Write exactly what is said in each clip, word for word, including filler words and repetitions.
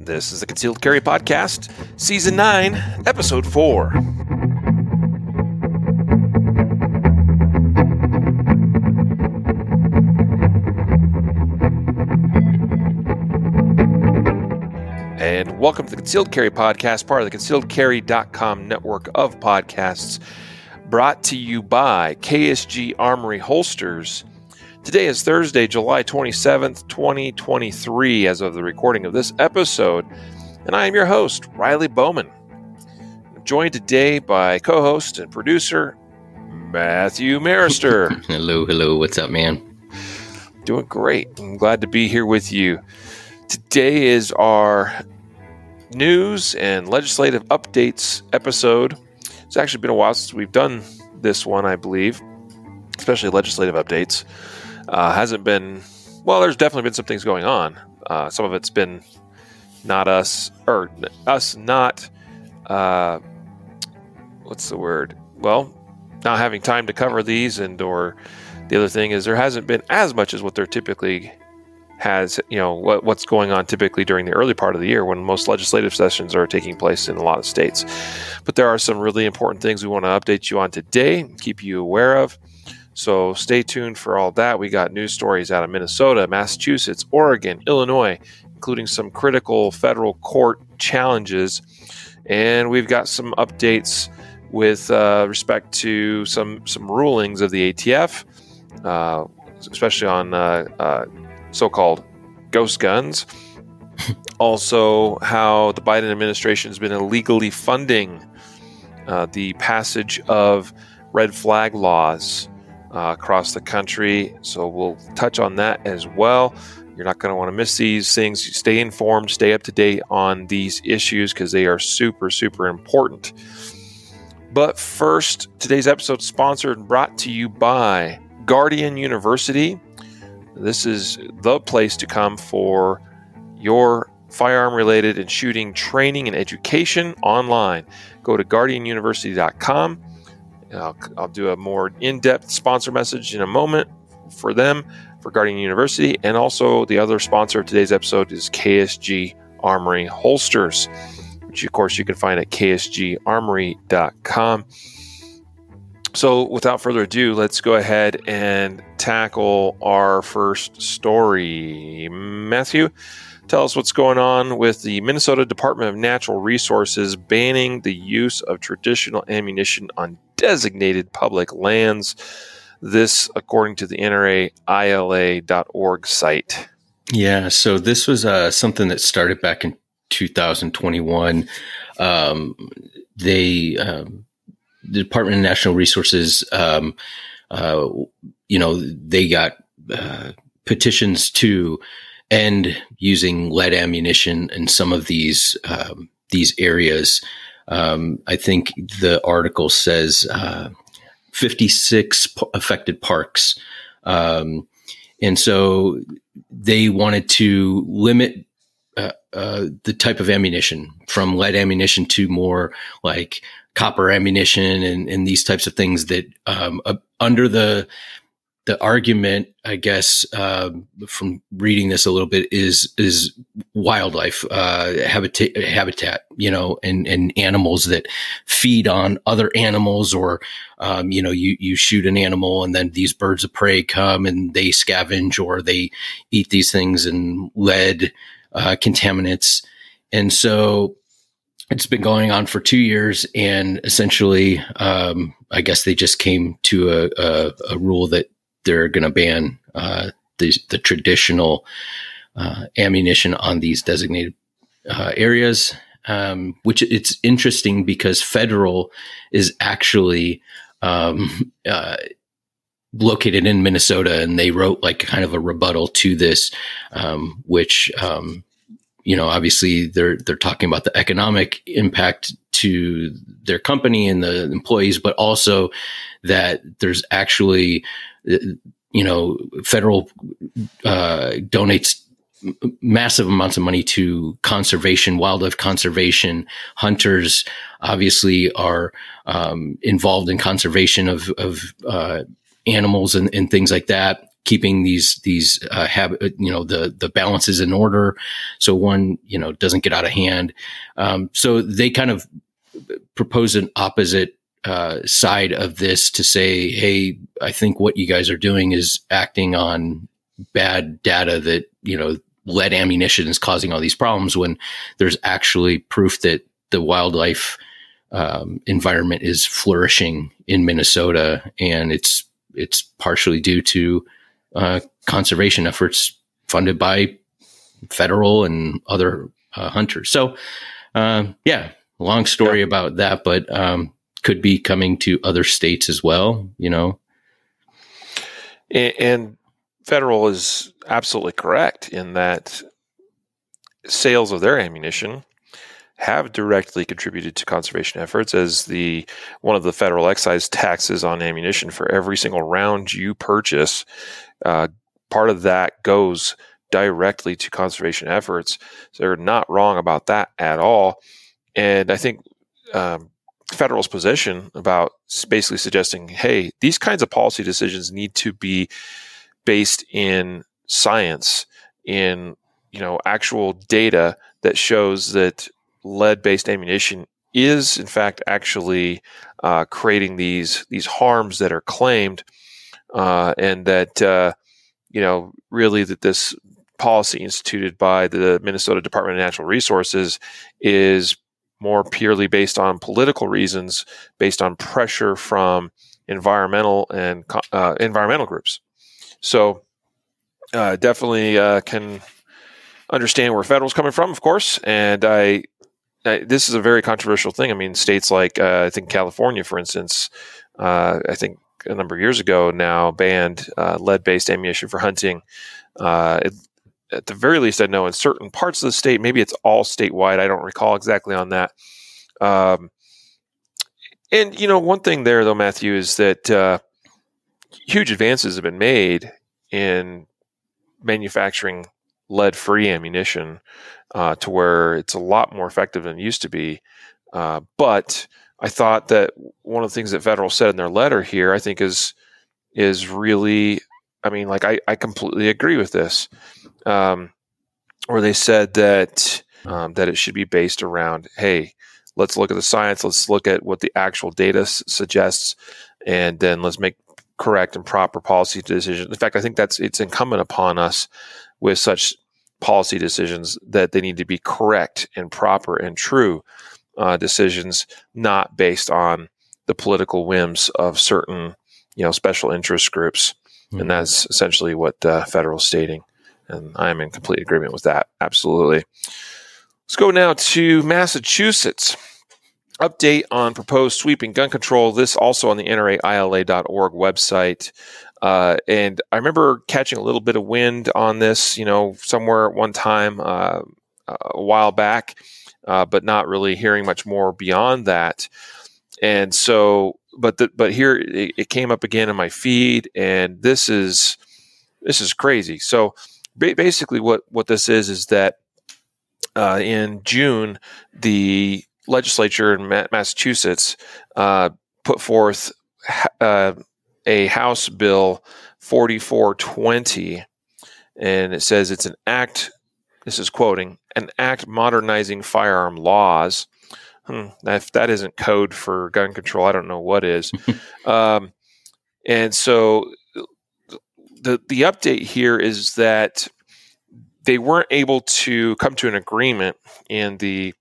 This is the Concealed Carry Podcast, Season nine, Episode four. And welcome to the Concealed Carry Podcast, part of the Concealed Carry dot com network of podcasts, brought to you by K S G Armory Holsters. Today is Thursday, July twenty-seventh, twenty twenty-three, as of the recording of this episode, and I am your host, Riley Bowman. I'm joined today by co-host and producer, Matthew Marister. Hello, hello. What's up, man? Doing great. I'm glad to be here with you. Today is our news and legislative updates episode. It's actually been a while since we've done this one, I believe, especially legislative updates. Uh, hasn't been, well, there's definitely been some things going on. Uh, some of it's been not us, or us not, uh, what's the word? Well, not having time to cover these, and or the other thing is there hasn't been as much as what they're typically has, you know, what, what's going on typically during the early part of the year when most legislative sessions are taking place in a lot of states. But there are some really important things we want to update you on today, keep you aware of. So stay tuned for all that. We got news stories out of Minnesota, Massachusetts, Oregon, Illinois, including some critical federal court challenges. And we've got some updates with uh, respect to some, some rulings of the A T F, uh, especially on uh, uh, so-called ghost guns. Also, how the Biden administration has been illegally funding uh, the passage of red flag laws Uh, across the country. So we'll touch on that as well. You're not going to want to miss these things. Stay informed, stay up to date on these issues because they are super, super important. But first, today's episode is sponsored and brought to you by Guardian University. This is the place to come for your firearm-related and shooting training and education online. Go to guardian university dot com. I'll, I'll do a more in-depth sponsor message in a moment for them, for Guardian University. And also the other sponsor of today's episode is K S G Armory Holsters, which of course you can find at k s g armory dot com. So without further ado, let's go ahead and tackle our first story. Matthew, tell us what's going on with the Minnesota Department of Natural Resources banning the use of traditional ammunition on designated public lands. This, according to the N R A I L A dot org site. Yeah, so this was uh, something that started back in two thousand twenty-one. Um, they, um, the Department of Natural Resources, um, uh, you know, they got uh, petitions to end using lead ammunition in some of these um, these areas. Um, I think the article says uh, fifty-six p- affected parks. Um, and so they wanted to limit uh, uh, the type of ammunition from lead ammunition to more like copper ammunition and, and these types of things that um, uh, under the the argument, I guess, uh, from reading this a little bit is, is wildlife, uh, habitat, habitat, you know, and, and animals that feed on other animals or, um, you know, you, you shoot an animal and then these birds of prey come and they scavenge or they eat these things and lead, uh, contaminants. And so it's been going on for two years and essentially, um, I guess they just came to a, a, a rule that they're going to ban uh, the, the traditional uh, ammunition on these designated uh, areas, um, which it's interesting because Federal is actually um, uh, located in Minnesota, and they wrote like kind of a rebuttal to this, um, which um, you know obviously they're they're talking about the economic impact to their company and the employees, but also that there's actually you know, Federal uh, donates massive amounts of money to conservation, wildlife conservation. Hunters obviously are um, involved in conservation of, of uh, animals and, and things like that. keeping these these uh, hab- you know the the balances in order, so one you know doesn't get out of hand. Um, so they kind of propose an opposite uh, side of this to say, hey, I think what you guys are doing is acting on bad data that you know lead ammunition is causing all these problems when there's actually proof that the wildlife um, environment is flourishing in Minnesota, and it's it's partially due to Uh, conservation efforts funded by federal and other uh, hunters. So, uh, yeah, long story yeah. about that, but um, could be coming to other states as well, you know. And, and federal is absolutely correct in that sales of their ammunition have directly contributed to conservation efforts, as the one of the federal excise taxes on ammunition for every single round you purchase, uh, part of that goes directly to conservation efforts. So they're not wrong about that at all. And I think um, federal's position about basically suggesting, hey, these kinds of policy decisions need to be based in science, in you know actual data that shows that lead-based ammunition is, in fact, actually uh, creating these these harms that are claimed, uh, and that uh, you know really that this policy instituted by the Minnesota Department of Natural Resources is more purely based on political reasons, based on pressure from environmental and uh, environmental groups. So, uh, definitely uh, can understand where federal's coming from, of course, and I. Now, this is a very controversial thing. I mean, states like, uh, I think California, for instance, uh, I think a number of years ago now banned uh, lead-based ammunition for hunting. Uh, it, at the very least, I know in certain parts of the state, maybe it's all statewide. I don't recall exactly on that. Um, and, you know, one thing there, though, Matthew, is that uh, huge advances have been made in manufacturing lead-free ammunition uh, to where it's a lot more effective than it used to be. Uh, but I thought that one of the things that Federal said in their letter here, I think is is really, I mean, like I, I completely agree with this, um, where they said that um, that it should be based around, hey, let's look at the science, let's look at what the actual data s- suggests, and then let's make correct and proper policy decisions. In fact, I think that's it's incumbent upon us with such policy decisions that they need to be correct and proper and true uh, decisions, not based on the political whims of certain, you know, special interest groups. Mm-hmm. And that's essentially what uh, Federal is stating. And I'm in complete agreement with that. Absolutely. Let's go now to Massachusetts. Update on proposed sweeping gun control. This also on the N R A I L A dot org website. Uh, and I remember catching a little bit of wind on this, you know, somewhere at one time uh, a while back, uh, but not really hearing much more beyond that. And so, but the, but here it, it came up again in my feed, and this is this is crazy. So ba- basically, what what this is is that uh, in June the legislature in Massachusetts uh, put forth uh, a House Bill forty-four twenty, and it says it's an act, this is quoting, an act modernizing firearm laws. Hmm, if that isn't code for gun control, I don't know what is. um, and so the the update here is that they weren't able to come to an agreement in the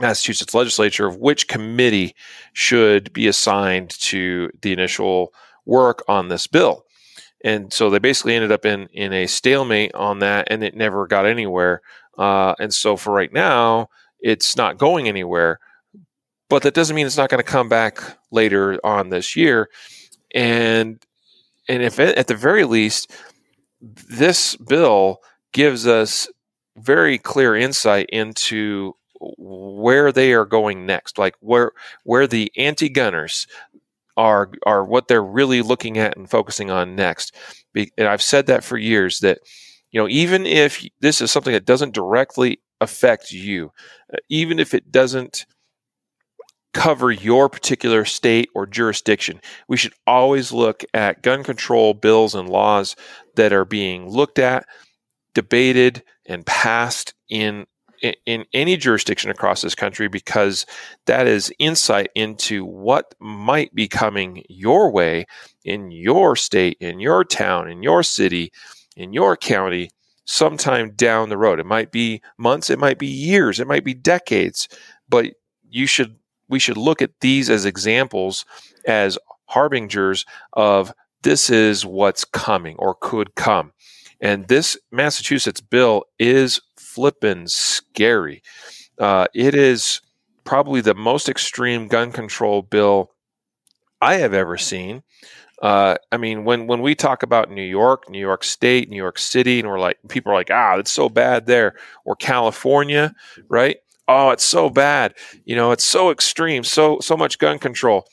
Massachusetts legislature of which committee should be assigned to the initial work on this bill. And so they basically ended up in, in a stalemate on that, and it never got anywhere. Uh, and so for right now, it's not going anywhere, but that doesn't mean it's not going to come back later on this year. And, and if it, at the very least, this bill gives us very clear insight into where they are going next, like where where the anti-gunners are are what they're really looking at and focusing on next. Be, and I've said that for years, that you know even if this is something that doesn't directly affect you, uh, even if it doesn't cover your particular state or jurisdiction. We should always look at gun control bills and laws that are being looked at, debated, and passed in in any jurisdiction across this country, because that is insight into what might be coming your way in your state, in your town, in your city, in your county sometime down the road. It might be months, it might be years, it might be decades, but you should we should look at these as examples, as harbingers of this is what's coming or could come. And this Massachusetts bill is flippin' scary. Uh, it is probably the most extreme gun control bill I have ever seen. Uh, I mean, when, when we talk about New York, New York State, New York City, and we're like, people are like, ah, it's so bad there. Or California, right? Oh, it's so bad. You know, it's so extreme. So, so much gun control.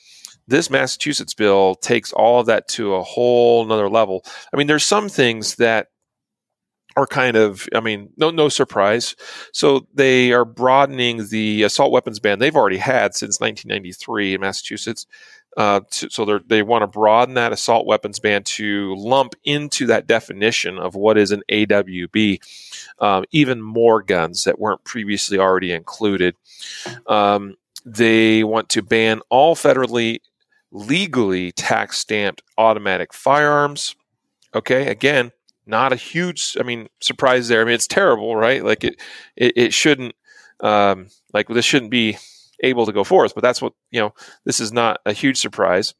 This Massachusetts bill takes all of that to a whole nother level. I mean, there's some things that are kind of, I mean, no no surprise. So they are broadening the assault weapons ban they've already had since nineteen ninety-three in Massachusetts. Uh, to, so they want to broaden that assault weapons ban to lump into that definition of what is an A W B, um, even more guns that weren't previously already included. Um, they want to ban all federally legally tax-stamped automatic firearms. Okay, again, not a huge, I mean, surprise there. I mean, it's terrible, right? Like it, it, it shouldn't, um, like this shouldn't be able to go forth, but that's what, you know, this is not a huge surprise.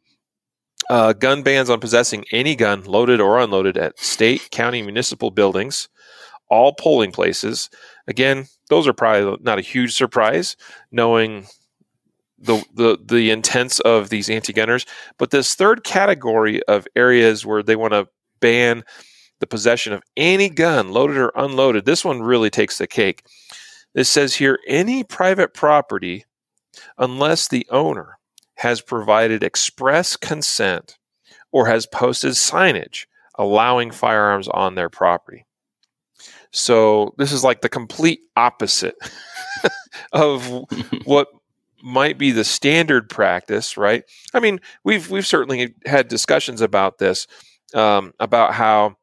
Uh, gun bans on possessing any gun, loaded or unloaded, at state, county, municipal buildings, all polling places. Again, those are probably not a huge surprise, knowing the the the intents of these anti-gunners. But this third category of areas where they want to ban the possession of any gun, loaded or unloaded, this one really takes the cake. This says here, any private property, unless the owner has provided express consent or has posted signage allowing firearms on their property. So this is like the complete opposite of what might be the standard practice, right? I mean, we've we've certainly had discussions about this, um, about how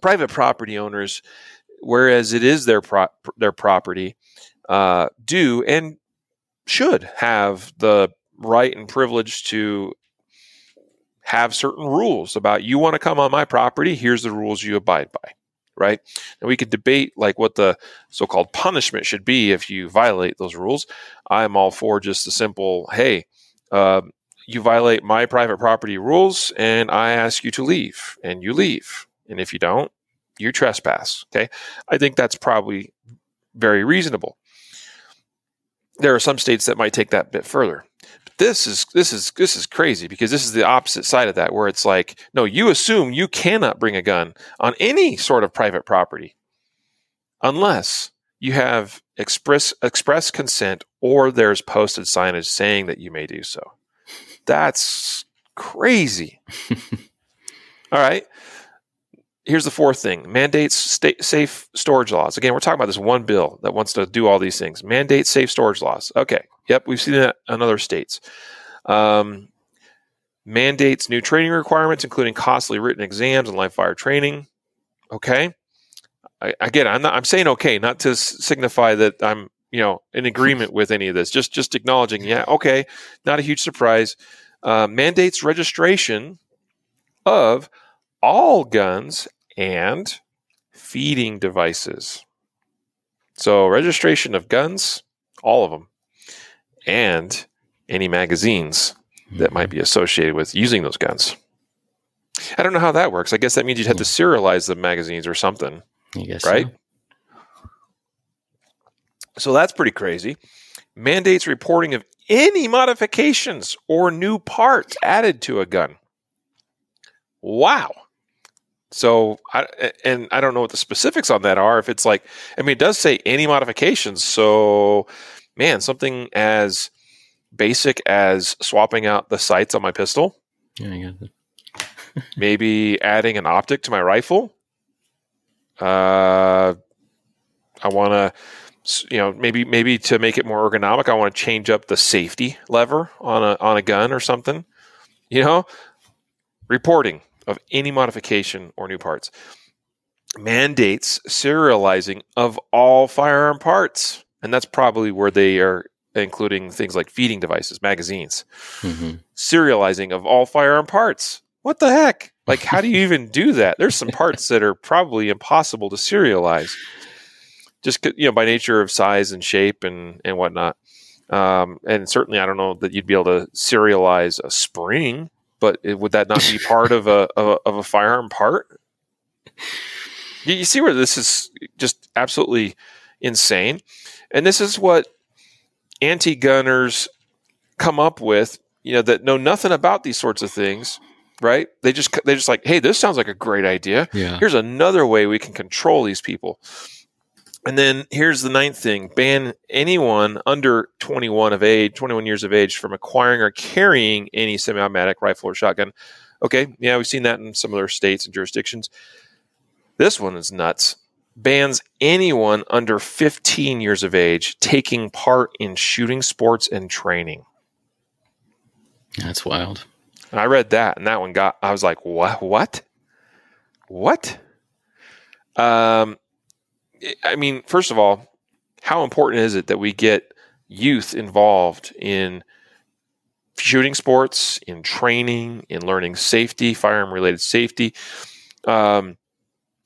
private property owners, whereas it is their pro- their property, uh, do and should have the right and privilege to have certain rules about, you want to come on my property, here's the rules you abide by, right? And we could debate like what the so-called punishment should be if you violate those rules. I'm all for just the simple, hey, uh, you violate my private property rules and I ask you to leave, and you leave. And if you don't, you trespass, okay? I think that's probably very reasonable. There are some states that might take that a bit further. But this is this is this is crazy, because this is the opposite side of that, where it's like, no, you assume you cannot bring a gun on any sort of private property unless you have express express consent or there's posted signage saying that you may do so. That's crazy. All right. Here's the fourth thing. Mandates sta- safe storage laws. Again, we're talking about this one bill that wants to do all these things. Mandate safe storage laws. Okay. Yep. We've seen that in other states. Um, mandates new training requirements, including costly written exams and live fire training. Okay. I, again, I'm not, I'm saying okay, not to s- signify that I'm, you know, in agreement with any of this. Just, just acknowledging, yeah, okay, not a huge surprise. Uh, mandates registration of all guns and feeding devices. So registration of guns, all of them, and any magazines that might be associated with using those guns. I don't know how that works. I guess that means you'd have to serialize the magazines or something, I guess, right? So. so that's pretty crazy. Mandates reporting of any modifications or new parts added to a gun. Wow. So, I, and I don't know what the specifics on that are. If it's like, I mean, it does say any modifications. So, man, something as basic as swapping out the sights on my pistol. Yeah, I got that. Maybe adding an optic to my rifle. Uh, I want to you know, maybe maybe to make it more ergonomic, I want to change up the safety lever on a on a gun or something. You know, reporting of any modification or new parts. Mandates serializing of all firearm parts. And that's probably where they are including things like feeding devices, magazines. Mm-hmm. Serializing of all firearm parts. What the heck? Like, how do you even do that? There's some parts that are probably impossible to serialize, just, you know, by nature of size and shape and, and whatnot. Um, and certainly, I don't know that you'd be able to serialize a spring, but it, would that not be part of a, of a of a firearm part? You, you see where this is just absolutely insane, and this is what anti-gunners come up with, you know, that know nothing about these sorts of things. Right? They just they just like, hey, this sounds like a great idea. Yeah. Here's another way we can control these people. And then here's the ninth thing: ban anyone under twenty-one of age, twenty-one years of age, from acquiring or carrying any semi-automatic rifle or shotgun. Okay, yeah, we've seen that in some other states and jurisdictions. This one is nuts. Bans anyone under fifteen years of age taking part in shooting sports and training. That's wild. And I read that, and that one got, I was like, what, what, what? Um, I mean, first of all, how important is it that we get youth involved in shooting sports, in training, in learning safety, firearm-related safety? Um,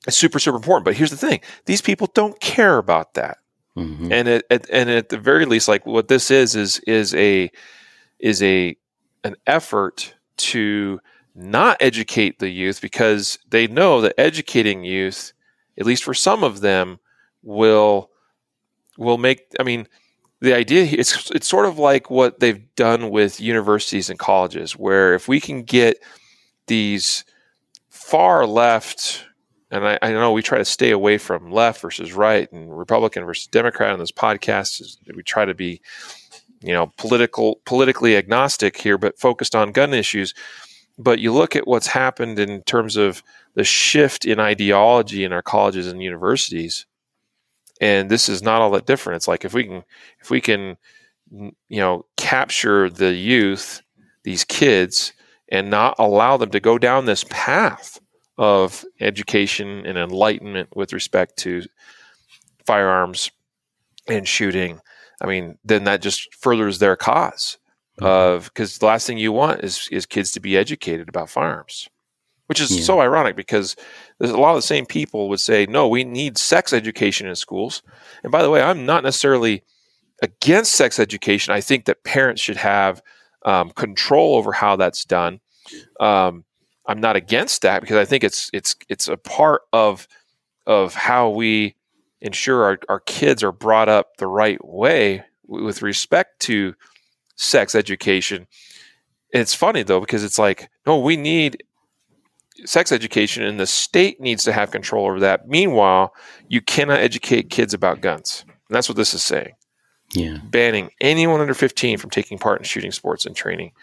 it's super, super important. But here's the thing. These people don't care about that. Mm-hmm. And, it, at, and at the very least, like what this is, is, is, a, is a, an effort to not educate the youth, because they know that educating youth, at least for some of them, will will make, I mean, the idea, it's it's sort of like what they've done with universities and colleges, where if we can get these far left, and I, I know we try to stay away from left versus right and Republican versus Democrat on this podcast, we try to be, you know, political, politically agnostic here, but focused on gun issues. But you look at what's happened in terms of the shift in ideology in our colleges and universities, and this is not all that different. It's like if we can, if we can, you know, capture the youth, these kids, and not allow them to go down this path of education and enlightenment with respect to firearms and shooting, I mean, then that just furthers their cause, of because the last thing you want is is kids to be educated about firearms, which is yeah. so ironic, because there's a lot of the same people would say, no, we need sex education in schools. And by the way, I'm not necessarily against sex education. I think that parents should have um, control over how that's done. Um, I'm not against that, because I think it's it's it's a part of of how we ensure our, our kids are brought up the right way w- with respect to sex education. It's funny though, because it's like, no, we need sex education and the state needs to have control over that. Meanwhile, you cannot educate kids about guns. And that's what this is saying. Yeah. Banning anyone under fifteen from taking part in shooting sports and training.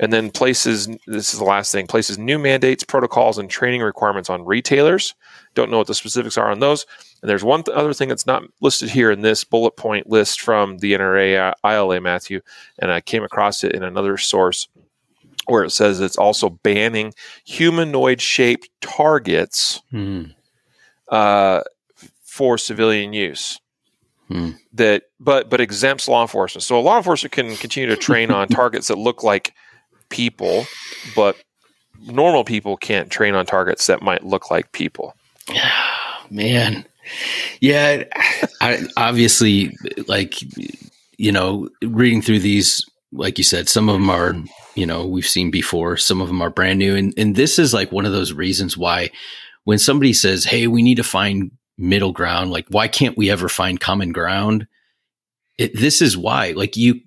And then places, this is the last thing, places new mandates, protocols, and training requirements on retailers. Don't know what the specifics are on those. And there's one th- other thing that's not listed here in this bullet point list from the N R A uh, I L A, Matthew, and I came across it in another source where it says it's also banning humanoid-shaped targets mm. uh, for civilian use. Mm. That, but but exempts law enforcement. So law enforcement can continue to train on targets that look like people, but normal people can't train on targets that might look like people. Oh, man. Yeah. I, obviously, like, you know, reading through these, like you said, some of them are, you know, we've seen before, some of them are brand new. And, and this is like one of those reasons why when somebody says, hey, we need to find middle ground, like, why can't we ever find common ground? It, this is why, like you,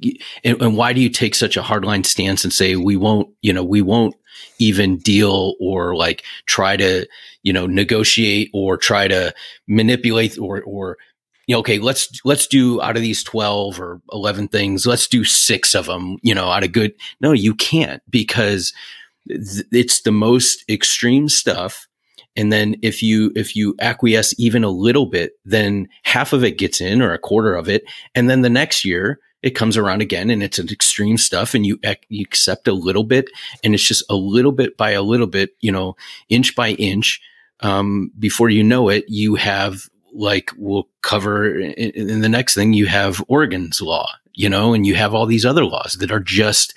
and, and why do you take such a hardline stance and say, we won't, you know, we won't even deal or like try to, you know, negotiate or try to manipulate or, or, you know, okay, let's, let's do out of these twelve or eleven things, let's do six of them, you know, out of good. No, you can't, because th- it's the most extreme stuff. And then if you if you acquiesce even a little bit, then half of it gets in, or a quarter of it. And then the next year it comes around again, and it's an extreme stuff, and you ac- you accept a little bit, and it's just a little bit by a little bit, you know, inch by inch. Um, before you know it, you have like we'll cover in, in the next thing. You have Oregon's law, you know, and you have all these other laws that are just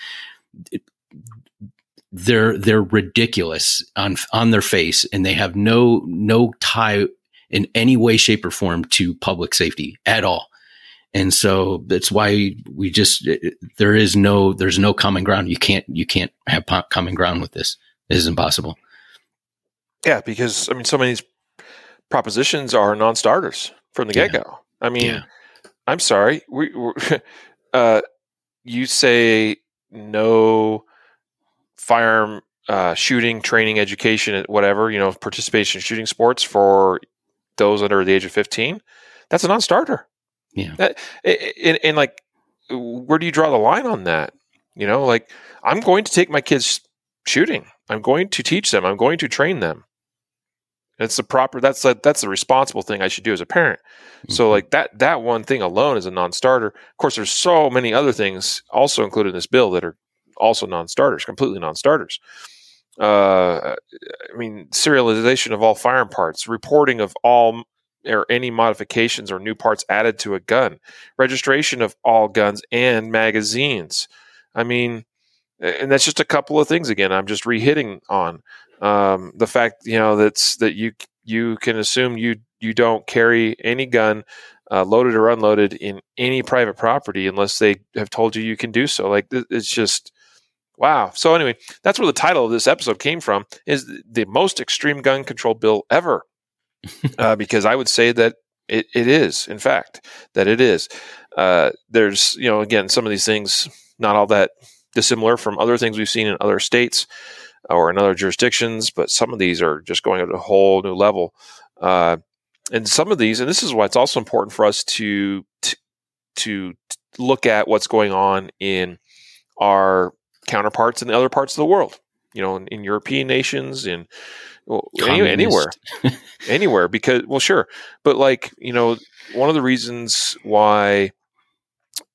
they're they're ridiculous on on their face, and they have no no tie in any way, shape, or form to public safety at all. And so that's why we just, there is no, there's no common ground. You can't, you can't have common ground with this. This is impossible. Yeah. Because I mean, some of these propositions are non-starters from the yeah. get-go. I mean, yeah. I'm sorry. We, we're, uh, you say no firearm, uh, shooting, training, education, whatever, you know, participation in shooting sports for those under the age of fifteen. That's a non-starter. Yeah, that, and, and like, where do you draw the line on that? You know, like, I'm going to take my kids shooting. I'm going to teach them. I'm going to train them. It's the proper. That's the, that's the responsible thing I should do as a parent. Mm-hmm. So, like that that one thing alone is a non-starter. Of course, there's so many other things also included in this bill that are also non-starters, completely non-starters. Uh, I mean, serialization of all firearm parts, reporting of all. Or any modifications or new parts added to a gun, registration of all guns and magazines. I mean, and that's just a couple of things. Again, I'm just re-hitting on um, the fact, you know, that's that you you can assume you you don't carry any gun, uh, loaded or unloaded, in any private property unless they have told you you can do so. Like it's just wow. So anyway, that's where the title of this episode came from: is the most extreme gun control bill ever. uh, because I would say that it, it is, in fact, that it is. Uh, there's, you know, again, some of these things, not all that dissimilar from other things we've seen in other states or in other jurisdictions, but some of these are just going at a whole new level. Uh, and some of these, and this is why it's also important for us to, to, to look at what's going on in our counterparts in the other parts of the world. You know, in, in European nations, in well, any, anywhere, anywhere, because, well, sure. But like, you know, one of the reasons why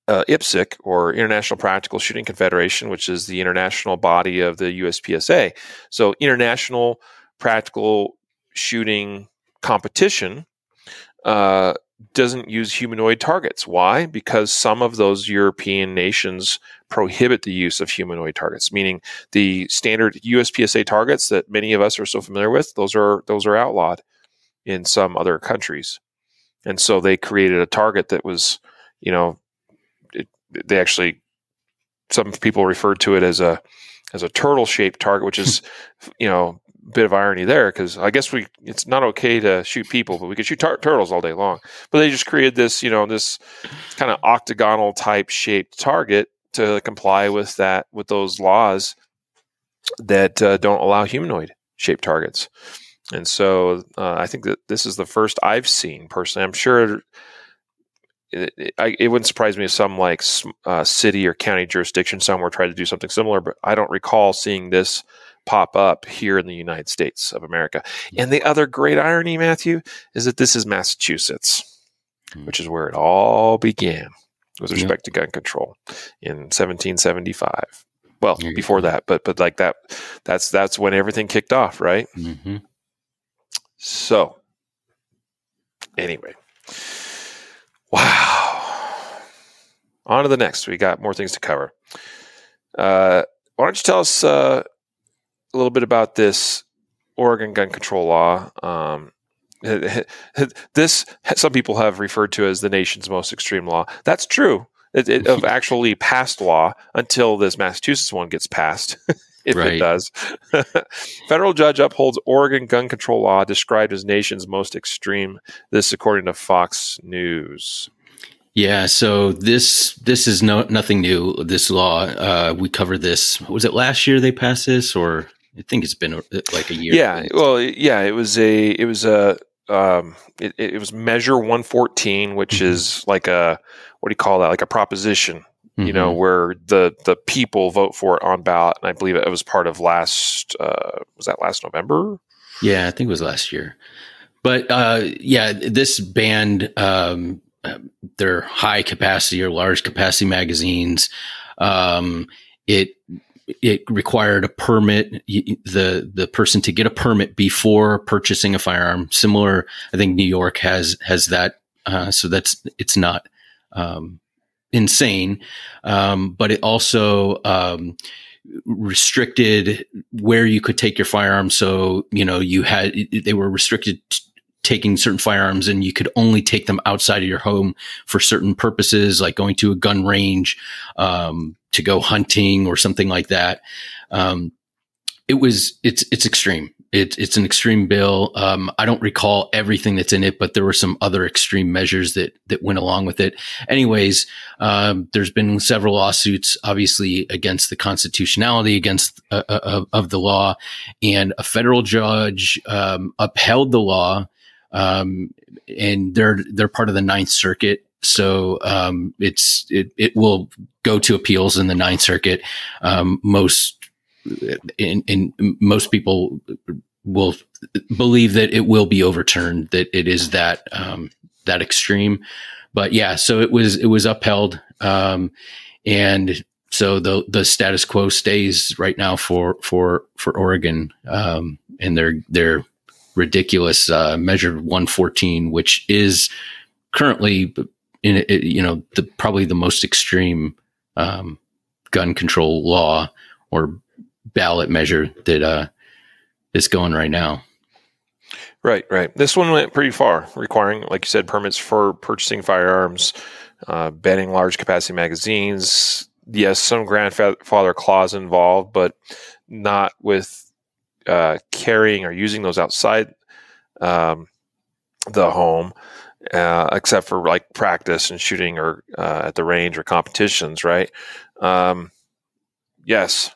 uh, I P S C, or International Practical Shooting Confederation, which is the international body of the U S P S A. So International Practical Shooting Competition uh, doesn't use humanoid targets. Why? Because some of those European nations prohibit the use of humanoid targets, meaning the standard U S P S A targets that many of us are so familiar with, those are those are outlawed in some other countries. And so they created a target that was, you know, it, they actually, some people referred to it as a as a turtle-shaped target, which is, you know, a bit of irony there, because I guess we it's not okay to shoot people, but we could shoot tar- turtles all day long. But they just created this, you know, this kind of octagonal type shaped target to comply with that, with those laws that uh, don't allow humanoid shaped targets. And so uh, I think that this is the first I've seen personally. I'm sure it, it, I, it wouldn't surprise me if some like uh, city or county jurisdiction somewhere tried to do something similar, but I don't recall seeing this pop up here in the United States of America. And the other great irony, Matthew, is that this is Massachusetts, mm. which is where it all began. With respect yep. to gun control in seventeen seventy-five. Well, before that, but but like that, that's that's when everything kicked off, right? Mm-hmm. So, anyway, wow. On to the next. We got more things to cover. Uh, why don't you tell us uh, a little bit about this Oregon gun control law? Um, This, some people have referred to as the nation's most extreme law. That's true it, it, of actually passed law until this Massachusetts one gets passed, if right. it does. Federal judge upholds Oregon gun control law described as nation's most extreme. This, according to Fox News. Yeah, so this this is no nothing new. This law uh, we covered this. Was it last year they passed this, or I think it's been like a year? Yeah, well, yeah, it was a it was a. Um, it, it was Measure one fourteen, which mm-hmm. is like a, what do you call that? Like a proposition, mm-hmm. you know, where the, the people vote for it on ballot. And I believe it was part of last, uh, was that last November? Yeah, I think it was last year. But uh, yeah, this banned um, their high capacity or large capacity magazines. Um, it it required a permit, the the person to get a permit before purchasing a firearm. Similar, I think New York has has that. Uh, so that's it's not um, insane, um, but it also um, restricted where you could take your firearm. So you know you had they were restricted to taking certain firearms, and you could only take them outside of your home for certain purposes, like going to a gun range, um, to go hunting or something like that. Um, it was, it's, it's extreme. It's, it's an extreme bill. Um, I don't recall everything that's in it, but there were some other extreme measures that, that went along with it. Anyways, um, there's been several lawsuits, obviously against the constitutionality, against, uh, of, of the law, and a federal judge, um, upheld the law. Um, and they're, they're part of the Ninth Circuit. So, um, it's, it, it will go to appeals in the Ninth Circuit. Um, most, in, in most people will believe that it will be overturned, that it is that, um, that extreme. But yeah, so it was, it was upheld. Um, and so the, the status quo stays right now for, for, for Oregon. Um, and they're, they're, ridiculous uh, Measure one fourteen, which is currently, in you know, the, probably the most extreme um, gun control law or ballot measure that uh, is going right now. Right, right. This one went pretty far, requiring, like you said, permits for purchasing firearms, uh, banning large capacity magazines. Yes, some grandfather clause involved, but not with Uh, carrying or using those outside um, the home, uh, except for like practice and shooting or uh, at the range or competitions, right? Um, yes.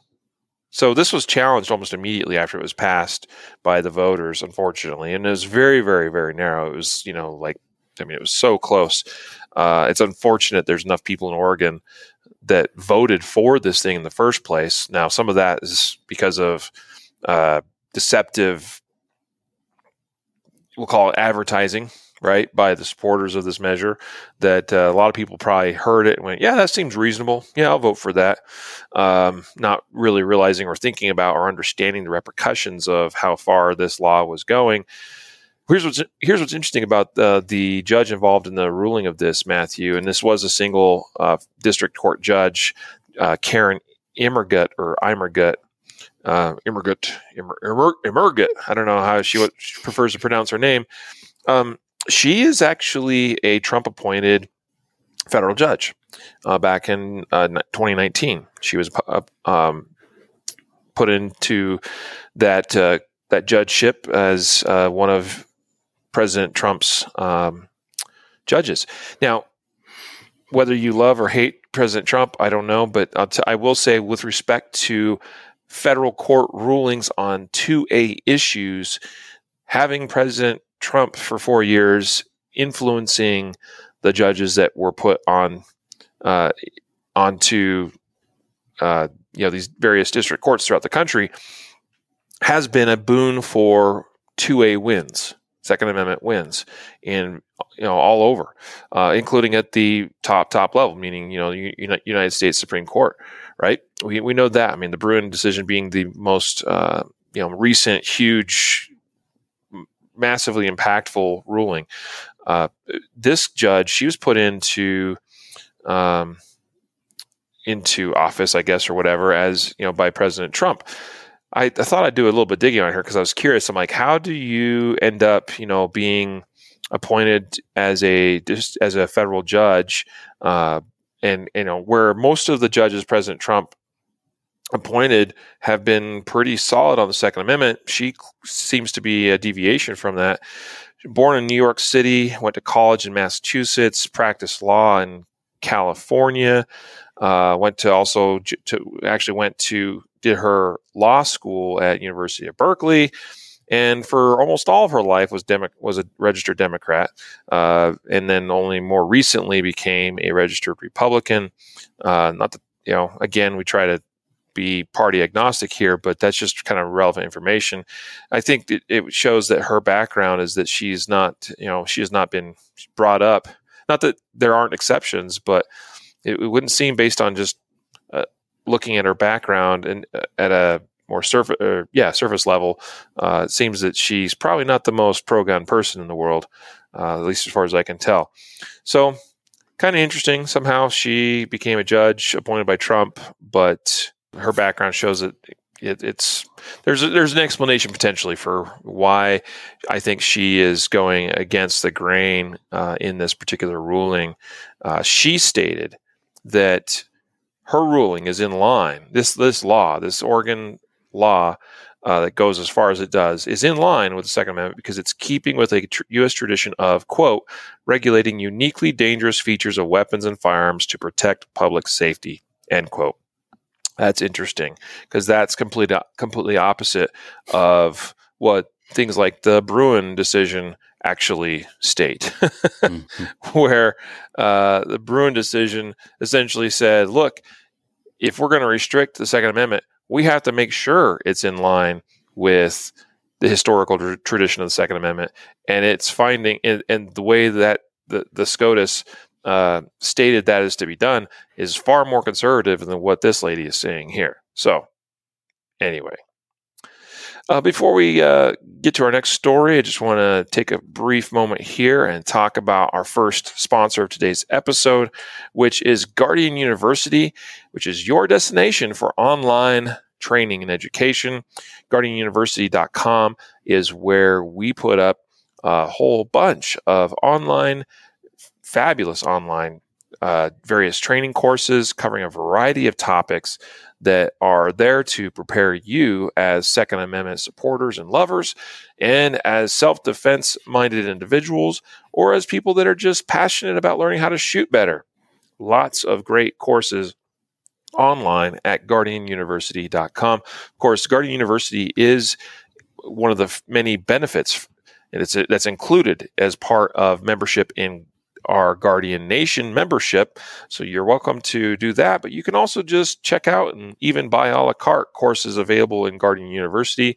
So this was challenged almost immediately after it was passed by the voters, unfortunately, and it was very, very, very narrow. It was, you know, like, I mean, it was so close. Uh, it's unfortunate there's enough people in Oregon that voted for this thing in the first place. Now, some of that is because of Uh, deceptive, we'll call it advertising, right, by the supporters of this measure, that uh, a lot of people probably heard it and went, yeah, that seems reasonable. Yeah, I'll vote for that. Um, not really realizing or thinking about or understanding the repercussions of how far this law was going. Here's what's, here's what's interesting about uh, the judge involved in the ruling of this, Matthew, and this was a single uh, district court judge, uh, Karen Immergut or Immergut, Uh, Immergut, Immer, Immergut. I don't know how she, what she prefers to pronounce her name. Um, she is actually a Trump-appointed federal judge. Uh, back in uh, twenty nineteen, she was uh, um, put into that uh, that judgeship as uh, one of President Trump's um, judges. Now, whether you love or hate President Trump, I don't know, but I'll t- I will say with respect to federal court rulings on two A issues, having President Trump for four years influencing the judges that were put on uh, onto uh, you know these various district courts throughout the country has been a boon for two A wins, Second Amendment wins, in you know all over, uh, including at the top top level, meaning you know United States Supreme Court. Right, we we know that. I mean, the Bruin decision being the most uh, you know recent, huge, massively impactful ruling. Uh, this judge, she was put into um, into office, I guess, or whatever, as you know, by President Trump. I, I thought I'd do a little bit of digging on her because I was curious. I'm like, how do you end up, you know, being appointed as a just as a federal judge? Uh, And, you know, where most of the judges President Trump appointed have been pretty solid on the Second Amendment, she seems to be a deviation from that. Born in New York City, went to college in Massachusetts, practiced law in California, uh, went to also to, actually went to, did her law school at University of Berkeley. And for almost all of her life was Demo- was a registered Democrat, uh, and then only more recently became a registered Republican. Uh, not that, you know, again, we try to be party agnostic here, but that's just kind of relevant information. I think it, it shows that her background is that she's not, you know, she has not been brought up. Not that there aren't exceptions, but it, it wouldn't seem, based on just uh, looking at her background and uh, at a more surface, or, yeah, surface level, uh, it seems that she's probably not the most pro-gun person in the world, uh, at least as far as I can tell. So, kind of interesting. Somehow she became a judge appointed by Trump, but her background shows that it, it's there's a, there's an explanation potentially for why I think she is going against the grain uh, in this particular ruling. Uh, she stated that her ruling is in line. This this law, this Oregon law uh, that goes as far as it does, is in line with the Second Amendment because it's keeping with a tr- U S tradition of, quote, regulating uniquely dangerous features of weapons and firearms to protect public safety, end quote. That's interesting because that's complete, completely opposite of what things like the Bruin decision actually state, mm-hmm. where uh, the Bruin decision essentially said, look, if we're going to restrict the Second Amendment, we have to make sure it's in line with the historical tr- tradition of the Second Amendment. And it's finding, and, and the way that the, the SCOTUS Uh, stated that is to be done is far more conservative than what this lady is saying here. So, anyway, uh, before we uh, get to our next story, I just want to take a brief moment here and talk about our first sponsor of today's episode, which is Guardian University, which is your destination for online training and education. guardian university dot com is where we put up a whole bunch of online fabulous online uh, various training courses covering a variety of topics that are there to prepare you as Second Amendment supporters and lovers, and as self-defense minded individuals, or as people that are just passionate about learning how to shoot better. Lots of great courses online at guardian university dot com. Of course, Guardian University is one of the f- many benefits and it's a, that's included as part of membership in our Guardian Nation membership. So you're welcome to do that, but you can also just check out and even buy a la carte courses available in Guardian University.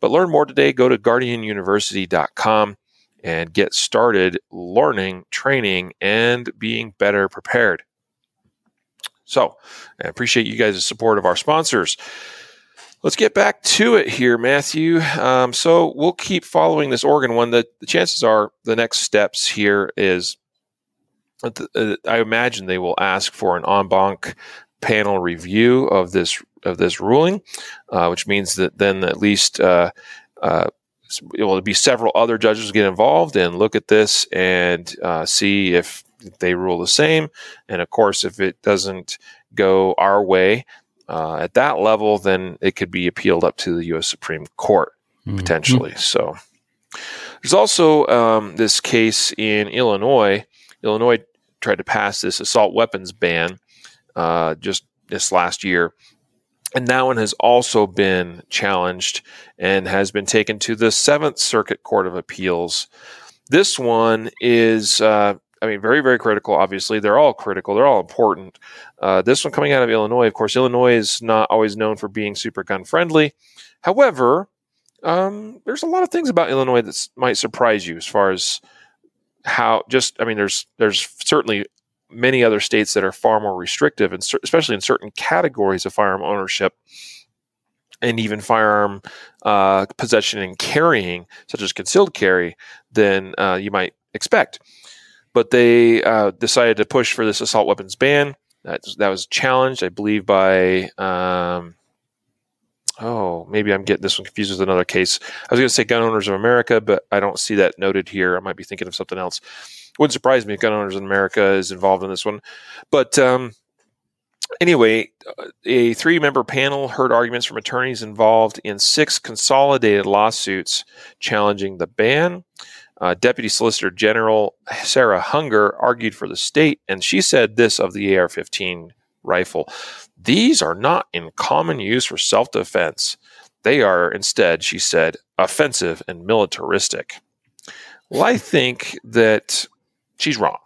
But learn more today. Go to guardian university dot com and get started learning, training, and being better prepared. So I appreciate you guys' support of our sponsors. Let's get back to it here, Matthew. Um, so we'll keep following this Oregon one. The, the chances are the next steps here is, I imagine they will ask for an en banc panel review of this of this ruling, uh, which means that then at least uh, uh, it will be several other judges get involved and look at this and uh, see if they rule the same. And of course, if it doesn't go our way uh, at that level, then it could be appealed up to the U S Supreme Court mm-hmm. potentially. So there's also um, this case in Illinois. Illinois tried to pass this assault weapons ban uh, just this last year. And that one has also been challenged and has been taken to the Seventh Circuit Court of Appeals. This one is, uh, I mean, very, very critical, obviously. They're all critical. They're all important. Uh, this one coming out of Illinois, of course, Illinois is not always known for being super gun-friendly. However, um, there's a lot of things about Illinois that s- might surprise you as far as how just, I mean, there's there's certainly many other states that are far more restrictive, and cer- especially in certain categories of firearm ownership and even firearm uh, possession and carrying, such as concealed carry, than uh, you might expect. But they uh, decided to push for this assault weapons ban. That, that was challenged, I believe, by... Um, Oh, maybe I'm getting this one confused with another case. I was going to say Gun Owners of America, but I don't see that noted here. I might be thinking of something else. It wouldn't surprise me if Gun Owners of America is involved in this one. But um, anyway, a three-member panel heard arguments from attorneys involved in six consolidated lawsuits challenging the ban. Uh, Deputy Solicitor General Sarah Hunger argued for the state, and she said this of the A R fifteen rifle. These are not in common use for self-defense. They are instead, she said, offensive and militaristic. Well, I think that she's wrong,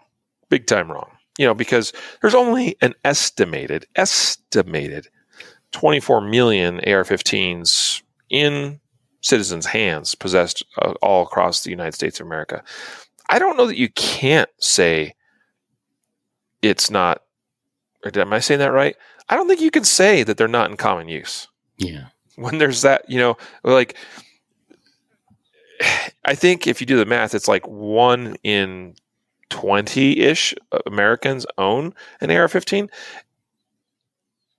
big time wrong, you know, because there's only an estimated, estimated twenty-four million A R fifteens in citizens' hands possessed uh, all across the United States of America. I don't know that you can't say it's not, or did, am I saying that right? I don't think you can say that they're not in common use. Yeah. When there's that, you know, like, I think if you do the math, it's like one in twenty-ish Americans own an A R fifteen.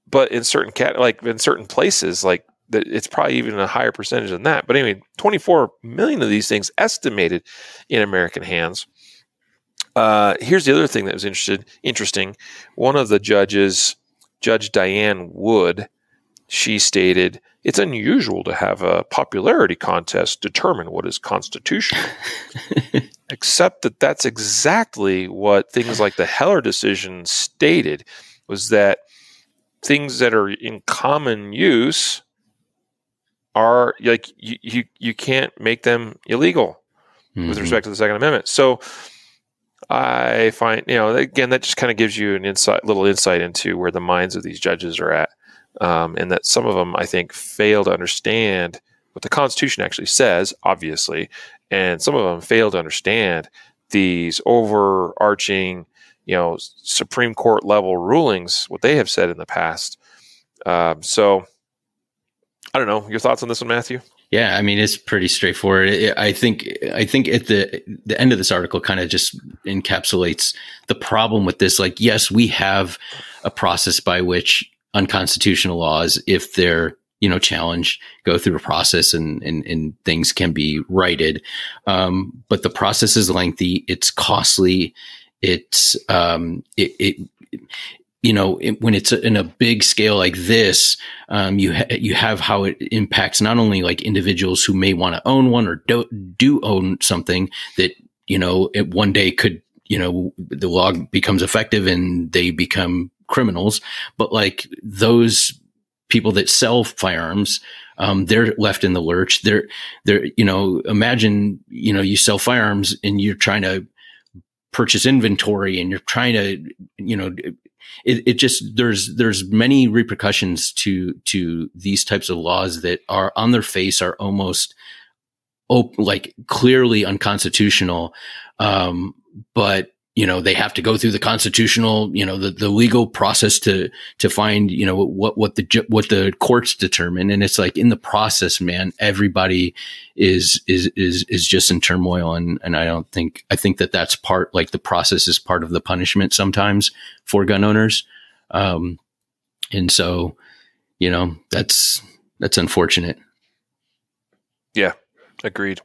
But in certain cat, like in certain places, like it's probably even a higher percentage than that. But anyway, twenty-four million of these things estimated in American hands. Uh, here's the other thing that was interested, interesting. One of the judges, Judge Diane Wood, she stated, "It's unusual to have a popularity contest determine what is constitutional." Except that that's exactly what things like the Heller decision stated, was that things that are in common use are like you you, you can't make them illegal mm-hmm. with respect to the Second Amendment. So I find, you know, again, that just kind of gives you an insight, little insight into where the minds of these judges are at. Um, and that some of them, I think, fail to understand what the Constitution actually says, obviously. And some of them fail to understand these overarching, you know, Supreme Court level rulings, what they have said in the past. Um, so I don't know your thoughts on this one, Matthew. Yeah. I mean, it's pretty straightforward. I think, I think at the, the end of this article kind of just encapsulates the problem with this. Like, yes, we have a process by which unconstitutional laws, if they're, you know, challenged, go through a process and, and, and things can be righted. Um, but the process is lengthy. It's costly. It's, um, it, it, you know, it, when it's in a big scale like this, um, you, ha- you have how it impacts not only like individuals who may want to own one or do, do own something that, you know, it one day could, you know, the law becomes effective and they become criminals, but like those people that sell firearms, um, they're left in the lurch. They're, they're, you know, imagine, you know, you sell firearms and you're trying to purchase inventory and you're trying to, you know, it, it just, there's, there's many repercussions to, to these types of laws that are on their face are almost op- like clearly unconstitutional. Um, but, you know, they have to go through the constitutional, you know, the, the legal process to, to find, you know, what, what the, what the courts determine. And it's like in the process, man, everybody is, is, is, is just in turmoil. And, and I don't think, I think that that's part, like the process is part of the punishment sometimes for gun owners. Um, and so, you know, that's, that's unfortunate. Yeah. Agreed.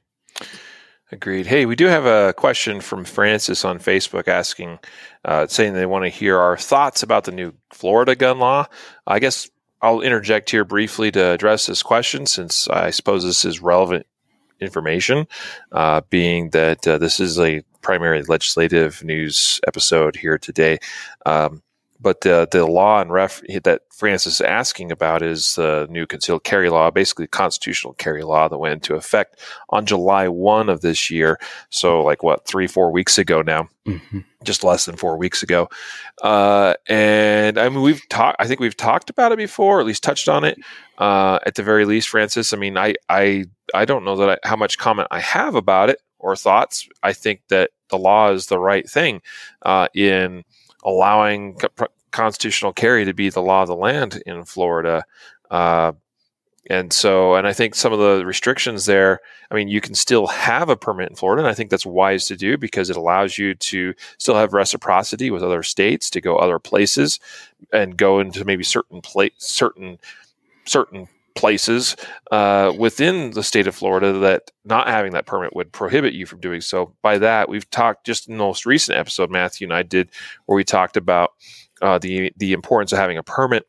Agreed. Hey, we do have a question from Francis on Facebook asking, uh, saying they want to hear our thoughts about the new Florida gun law. I guess I'll interject here briefly to address this question, since I suppose this is relevant information, uh, being that uh, this is a primary legislative news episode here today. Um, but uh, the law and ref- that Francis is asking about is the new concealed carry law, basically constitutional carry law that went into effect on July first of this year. So like what, three, four weeks ago now, mm-hmm. just less than four weeks ago. Uh, and I mean, we've talked, I think we've talked about it before, or at least touched on it uh, at the very least, Francis. I mean, I, I, I don't know that I, how much comment I have about it or thoughts. I think that the law is the right thing uh, in allowing co- constitutional carry to be the law of the land in Florida. Uh, and so, and I think some of the restrictions there, I mean, you can still have a permit in Florida, and I think that's wise to do because it allows you to still have reciprocity with other states to go other places and go into maybe certain pla- certain, certain places uh, within the state of Florida that not having that permit would prohibit you from doing so. By that, we've talked just in the most recent episode, Matthew and I did, where we talked about uh, the the importance of having a permit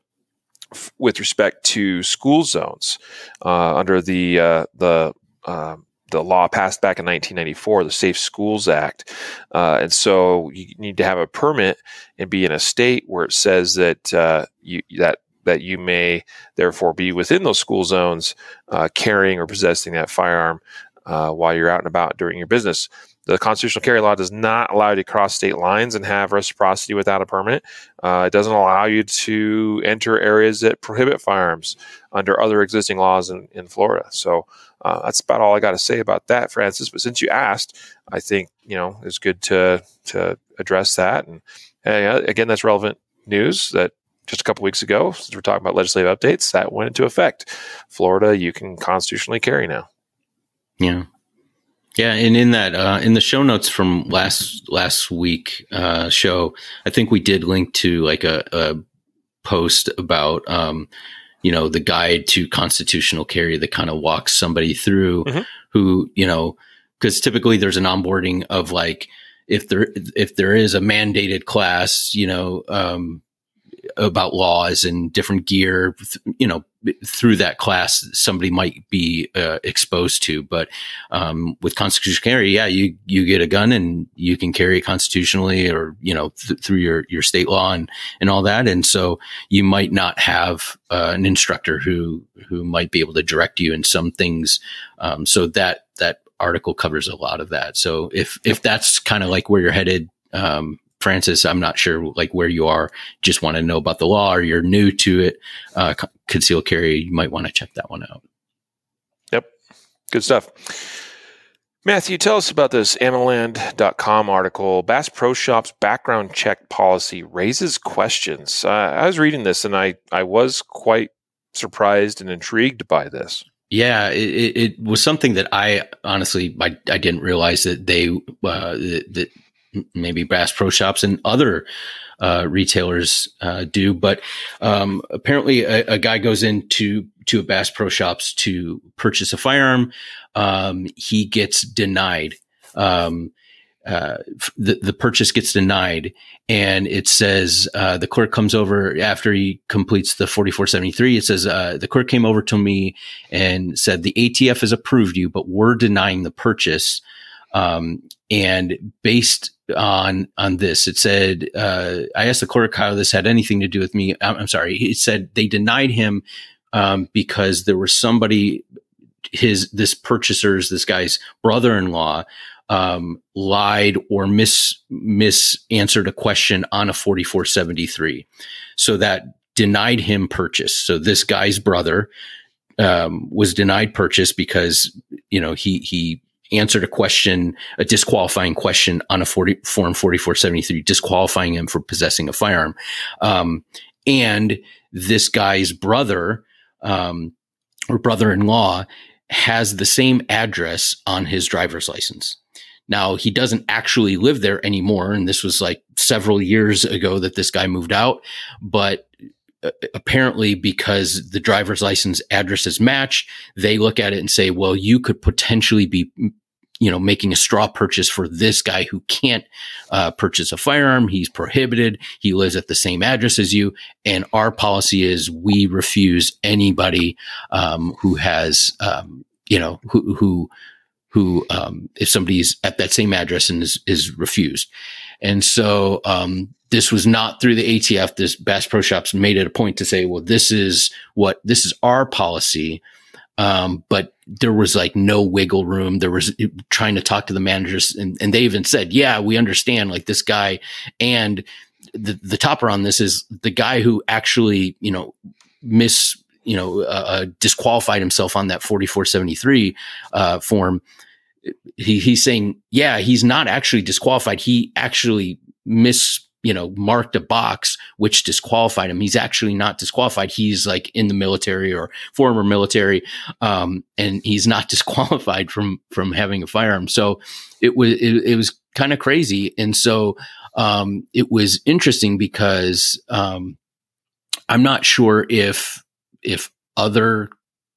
f- with respect to school zones uh, under the uh, the uh, the law passed back in nineteen ninety-four, the Safe Schools Act. Uh, and so you need to have a permit and be in a state where it says that uh, you that that you may therefore be within those school zones uh, carrying or possessing that firearm uh, while you're out and about during your business. The constitutional carry law does not allow you to cross state lines and have reciprocity without a permit. Uh, it doesn't allow you to enter areas that prohibit firearms under other existing laws in, in Florida. So uh, that's about all I got to say about that, Francis. But since you asked, I think, you know, it's good to to address that. And, and again, that's relevant news that just a couple weeks ago, since we're talking about legislative updates, that went into effect. Florida, you can constitutionally carry now. Yeah. Yeah, and in that, uh, in the show notes from last last week uh, show, I think we did link to like a, a post about, um, you know, the guide to constitutional carry that kind of walks somebody through mm-hmm. who, you know, because typically there's an onboarding of like, if there if there is a mandated class, you know, um, about laws and different gear, you know, through that class, somebody might be uh, exposed to. But um, with constitutional carry, yeah, you, you get a gun and you can carry constitutionally or, you know, th- through your, your state law and, and all that. And so you might not have uh, an instructor who, who might be able to direct you in some things. Um, so that, that article covers a lot of that. So if, if that's kind of like where you're headed, um, Francis, I'm not sure like where you are, just want to know about the law or you're new to it, uh, concealed carry, you might want to check that one out. Yep. Good stuff. Matthew, tell us about this amaland dot com article. Bass Pro Shops background check policy raises questions. Uh, I was reading this and I, I was quite surprised and intrigued by this. Yeah, it, it was something that I honestly, I, I didn't realize that they, uh, that, maybe Bass Pro Shops and other uh, retailers uh, do. But um, apparently a, a guy goes into to a Bass Pro Shops to purchase a firearm. Um, he gets denied. Um, uh, the, the purchase gets denied. And it says uh, the clerk comes over after he completes the forty-four seventy-three. It says uh, the clerk came over to me and said, the A T F has approved you, but we're denying the purchase. Um, and based on, on this, it said, uh, I asked the clerk how this had anything to do with me. I'm, I'm sorry. He said they denied him, um, because there was somebody, his, this purchaser's, this guy's brother-in-law, um, lied or mis, mis answered a question on a forty-four seventy-three. So that denied him purchase. So this guy's brother, um, was denied purchase because, you know, he, he, answered a question, a disqualifying question on a forty, form forty-four seventy-three, disqualifying him for possessing a firearm. Um, and this guy's brother, um, or brother-in-law has the same address on his driver's license. Now, he doesn't actually live there anymore. And this was like several years ago that this guy moved out, but apparently because the driver's license addresses match, they look at it and say, well, you could potentially be, you know, making a straw purchase for this guy who can't uh, purchase a firearm. He's prohibited. He lives at the same address as you. And our policy is we refuse anybody um, who has, um, you know, who, who, who um, if somebody's at that same address and is, is refused. And so, um, this was not through the A T F. This Bass Pro Shops made it a point to say, well, this is what, this is our policy. Um, but there was like no wiggle room. There was trying to talk to the managers and, and they even said, yeah, we understand like this guy. And the, the topper on this is the guy who actually, you know, miss, you know, uh, disqualified himself on that forty-four seventy-three, uh, form. He, he's saying, yeah, he's not actually disqualified. He actually miss, you know, marked a box, which disqualified him. He's actually not disqualified. He's like in the military or former military. Um, and he's not disqualified from, from having a firearm. So it was, it, it was kind of crazy. And so, um, it was interesting because, um, I'm not sure if, if other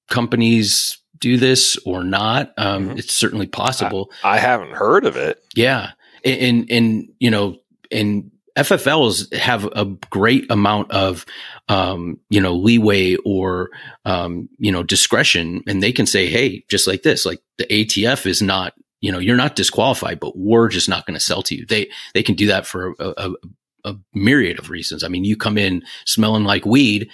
companies do this or not. Um, mm-hmm. It's certainly possible. I, I haven't heard of it. Yeah. And, and, and you know, and F F Ls have a great amount of, um, you know, leeway or, um, you know, discretion, and they can say, hey, just like this, like the A T F is not, you know, you're not disqualified, but we're just not going to sell to you. They, they can do that for a, a, a myriad of reasons. I mean, you come in smelling like weed,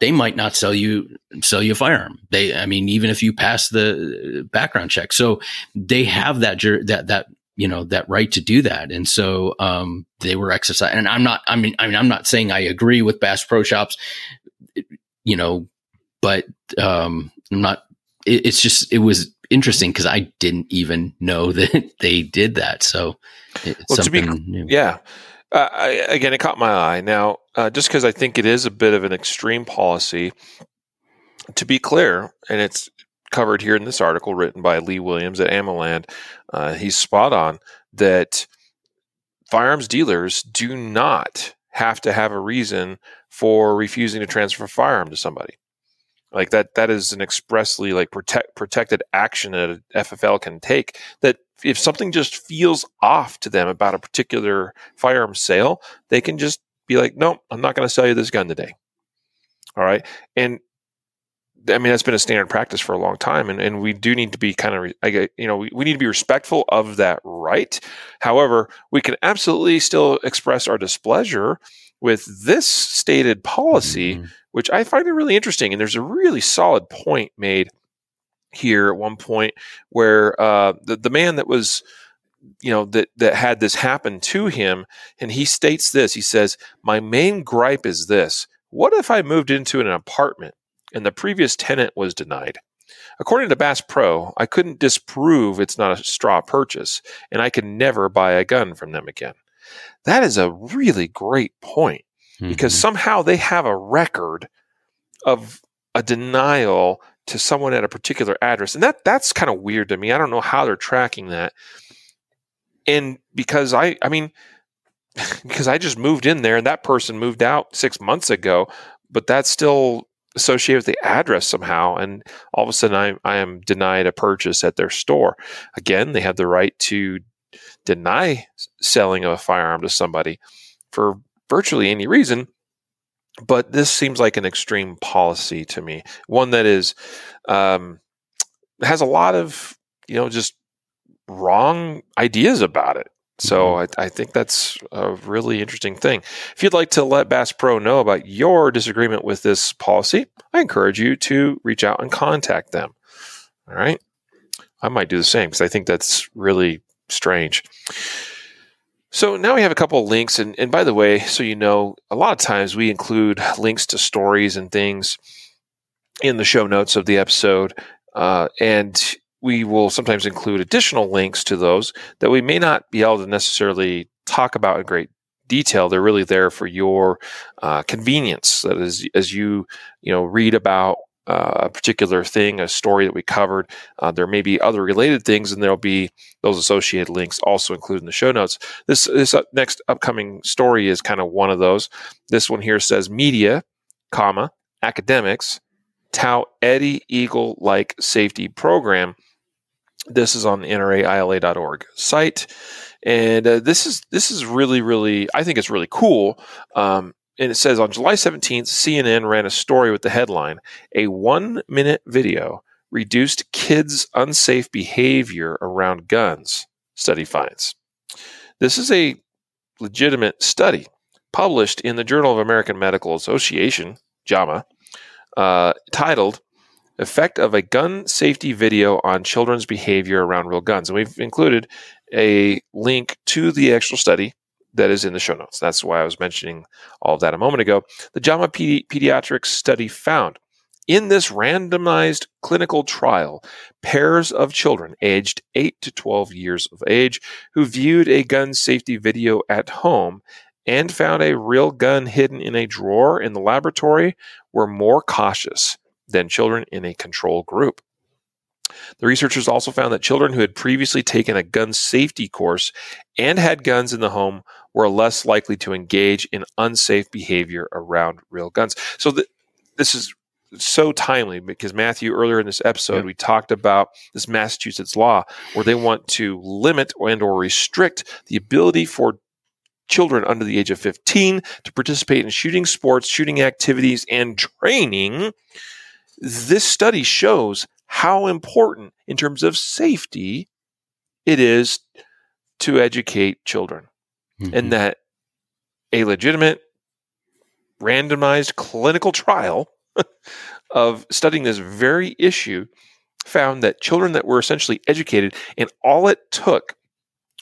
they might not sell you, sell you a firearm. They, I mean, even if you pass the background check. So they have that, that, that, you know, that right to do that. And so um, they were exercising. And I'm not, I mean, I mean, I'm not saying I agree with Bass Pro Shops, you know, but um, I'm not, it, it's just, it was interesting because I didn't even know that they did that. So it's well, something to be, new. Yeah. Uh, I, again, it caught my eye. Now, uh, just because I think it is a bit of an extreme policy, to be clear, and it's covered here in this article written by Lee Williams at Amaland, uh, he's spot on that firearms dealers do not have to have a reason for refusing to transfer a firearm to somebody. Like that, that is an expressly like protect, protected action that an F F L can take. That if something just feels off to them about a particular firearm sale, they can just be like, "No, I'm not going to sell you this gun today." All right, and I mean that's been a standard practice for a long time, and, and we do need to be kind of, I you know, we, we need to be respectful of that right. However, we can absolutely still express our displeasure with this stated policy, mm-hmm. which I find it really interesting. And there's a really solid point made here at one point where uh, the, the man that was, you know, that, that had this happen to him, and he states this, he says, "My main gripe is this. What if I moved into an apartment and the previous tenant was denied? According to Bass Pro, I couldn't disprove it's not a straw purchase, and I could never buy a gun from them again." That is a really great point, because mm-hmm. somehow they have a record of a denial to someone at a particular address. And that that's kind of weird to me. I don't know how they're tracking that. And because I, I mean, because I just moved in there and that person moved out six months ago, but that's still associated with the address somehow. And all of a sudden I, I am denied a purchase at their store. Again, they have the right to deny selling of a firearm to somebody for virtually any reason, but this seems like an extreme policy to me. One that is um, has a lot of, you know, just wrong ideas about it. So I, I think that's a really interesting thing. If you'd like to let Bass Pro know about your disagreement with this policy, I encourage you to reach out and contact them. All right. I might do the same because I think that's really strange. So now we have a couple of links, and, and by the way, so you know, a lot of times we include links to stories and things in the show notes of the episode, uh, and we will sometimes include additional links to those that we may not be able to necessarily talk about in great detail. They're really there for your uh, convenience. That is, as you you know read about Uh, a particular thing, a story that we covered. Uh, there may be other related things, and there'll be those associated links also included in the show notes. This, this up next upcoming story is kind of one of those. This one here says, "Media, comma, academics tout Eddie Eagle-like safety program." This is on the N R A I L A dot org site. And uh, this is this is really, really, I think it's really cool. Um, And it says, on July seventeenth, C N N ran a story with the headline, "A one-minute video reduced kids' unsafe behavior around guns, study finds." This is a legitimate study published in the Journal of American Medical Association, JAMA, uh, titled, "Effect of a Gun Safety Video on Children's Behavior Around Real Guns." And we've included a link to the actual study that is in the show notes. That's why I was mentioning all of that a moment ago. The JAMA Pedi- Pediatrics study found, in this randomized clinical trial, pairs of children aged eight to twelve years of age who viewed a gun safety video at home and found a real gun hidden in a drawer in the laboratory were more cautious than children in a control group. The researchers also found that children who had previously taken a gun safety course and had guns in the home were less likely to engage in unsafe behavior around real guns. So th- this is so timely because, Matthew, earlier in this episode, yeah. we talked about this Massachusetts law where they want to limit and or restrict the ability for children under the age of fifteen to participate in shooting sports, shooting activities, and training. This study shows how important in terms of safety it is to educate children, mm-hmm. and that a legitimate randomized clinical trial of studying this very issue found that children that were essentially educated, and all it took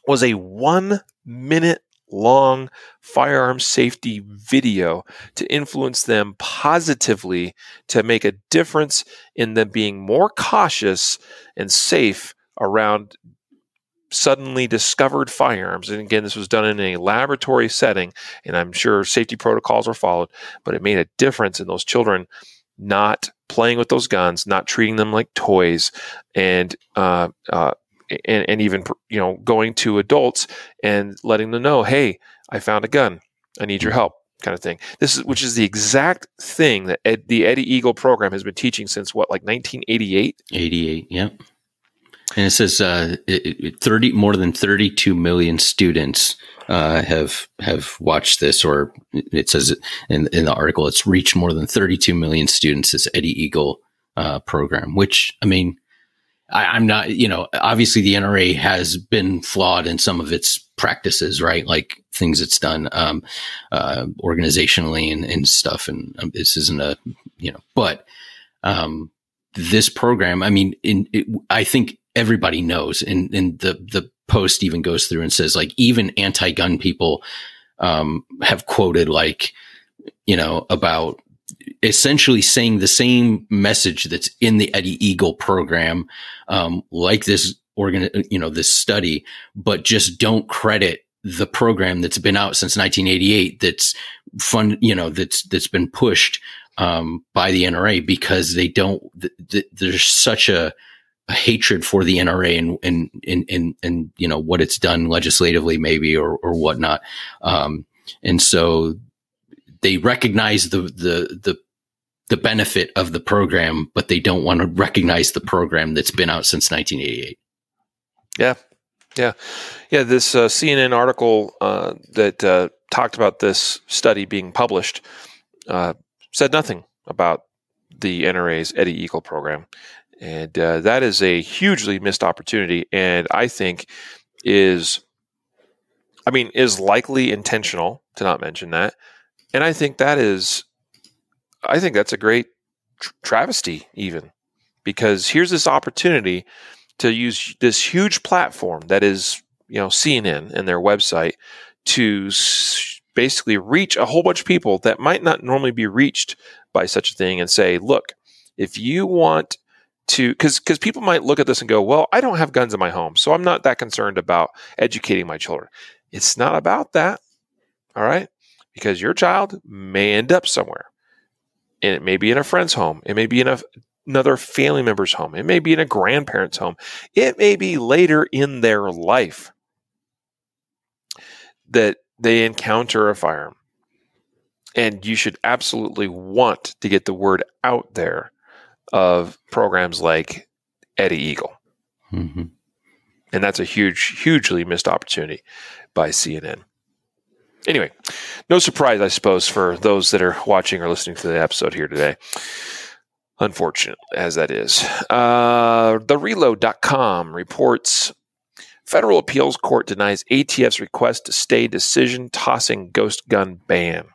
was a one-minute long firearm safety video to influence them positively to make a difference in them being more cautious and safe around suddenly discovered firearms. And again, this was done in a laboratory setting, and I'm sure safety protocols were followed, but it made a difference in those children not playing with those guns, not treating them like toys, and uh, uh, and, and even, you know, going to adults and letting them know, hey, I found a gun, I need your help, kind of thing. This is, which is the exact thing that Ed, the Eddie Eagle program has been teaching since what, like nineteen eighty-eight? eighty-eight, yeah. And it says uh, it, thirty more than thirty-two million students uh, have have watched this, or it says in, in the article, it's reached more than thirty-two million students, this Eddie Eagle uh, program, which, I mean, I, I'm not, you know, obviously the N R A has been flawed in some of its practices, right? Like things it's done um, uh, organizationally and, and stuff. And um, this isn't a, you know, but um, this program, I mean, in it, I think everybody knows, and, and the, the post even goes through and says, like, even anti-gun people um, have quoted, like, you know, about essentially saying the same message that's in the Eddie Eagle program, um, like this organ, you know, this study, but just don't credit the program that's been out since nineteen eighty-eight. That's fun, you know, that's, that's been pushed um, by the N R A, because they don't, th- th- there's such a, a hatred for the N R A and, and, and, and, and, you know, what it's done legislatively maybe, or, or whatnot. Um, and so they recognize the, the, the, the benefit of the program, but they don't want to recognize the program that's been out since nineteen eighty-eight. Yeah. Yeah. Yeah. This uh, C N N article uh, that uh, talked about this study being published uh, said nothing about the N R A's Eddie Eagle program. And uh, that is a hugely missed opportunity, and I think is, I mean, is likely intentional, to not mention that. And I think that is, I think that's a great tr- travesty even, because here's this opportunity to use this huge platform that is, you know, C N N and their website to s- basically reach a whole bunch of people that might not normally be reached by such a thing, and say, look, if you want to, because because people might look at this and go, well, I don't have guns in my home, so I'm not that concerned about educating my children. It's not about that, all right? Because your child may end up somewhere, and it may be in a friend's home, it may be in a, another family member's home, it may be in a grandparent's home, it may be later in their life that they encounter a firearm, and you should absolutely want to get the word out there of programs like Eddie Eagle. Mm-hmm. And that's a huge, hugely missed opportunity by C N N. Anyway, no surprise, I suppose, for those that are watching or listening to the episode here today, unfortunate as that is. Uh, the reload dot com reports, federal appeals court denies A T F's request to stay decision tossing ghost gun ban.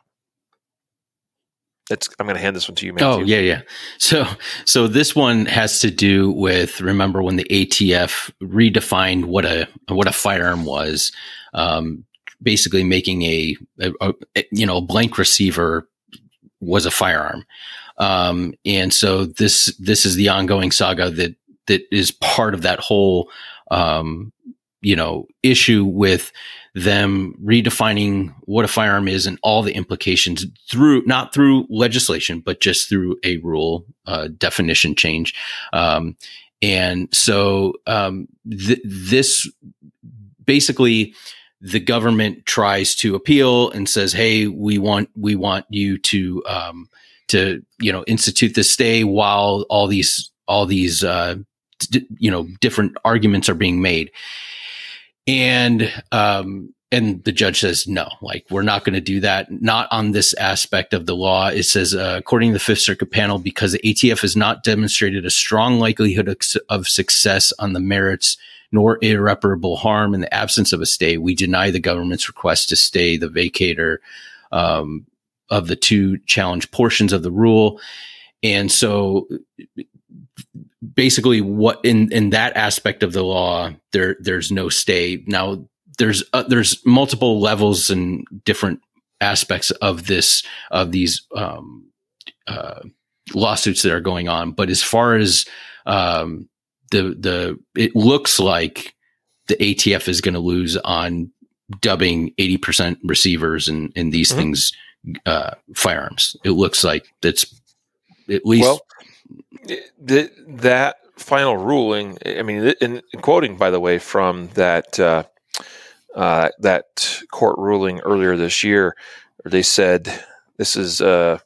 It's, I'm going to hand this one to you, Matthew. Oh, yeah, yeah. So so this one has to do with, remember when the A T F redefined what a what a firearm was, um, basically making a, a, a, you know, a blank receiver was a firearm. Um, and so this this is the ongoing saga that that is part of that whole, um, you know, issue with them redefining what a firearm is and all the implications through, not through legislation, but just through a rule uh, definition change. Um, and so um, th- this basically, the government tries to appeal and says, hey, we want, we want you to, um, to, you know, institute this stay while all these, all these, uh, d- you know, different arguments are being made. And, um, and the judge says, no, like, we're not going to do that. Not on this aspect of the law. It says, uh, according to the Fifth Circuit panel, because the A T F has not demonstrated a strong likelihood of, of success on the merits, nor irreparable harm in the absence of a stay, we deny the government's request to stay the vacator, um, of the two challenge portions of the rule. And so, basically, what in, in that aspect of the law, there there's no stay. Now, there's uh, there's multiple levels and different aspects of this of these um, uh, lawsuits that are going on. But as far as um, the the it looks like the A T F is going to lose on dubbing eighty percent receivers and and these mm-hmm. things uh, firearms. It looks like that's at least well, the, that final ruling. I mean, in, in quoting, by the way, from that uh, uh, that court ruling earlier this year, they said this is uh,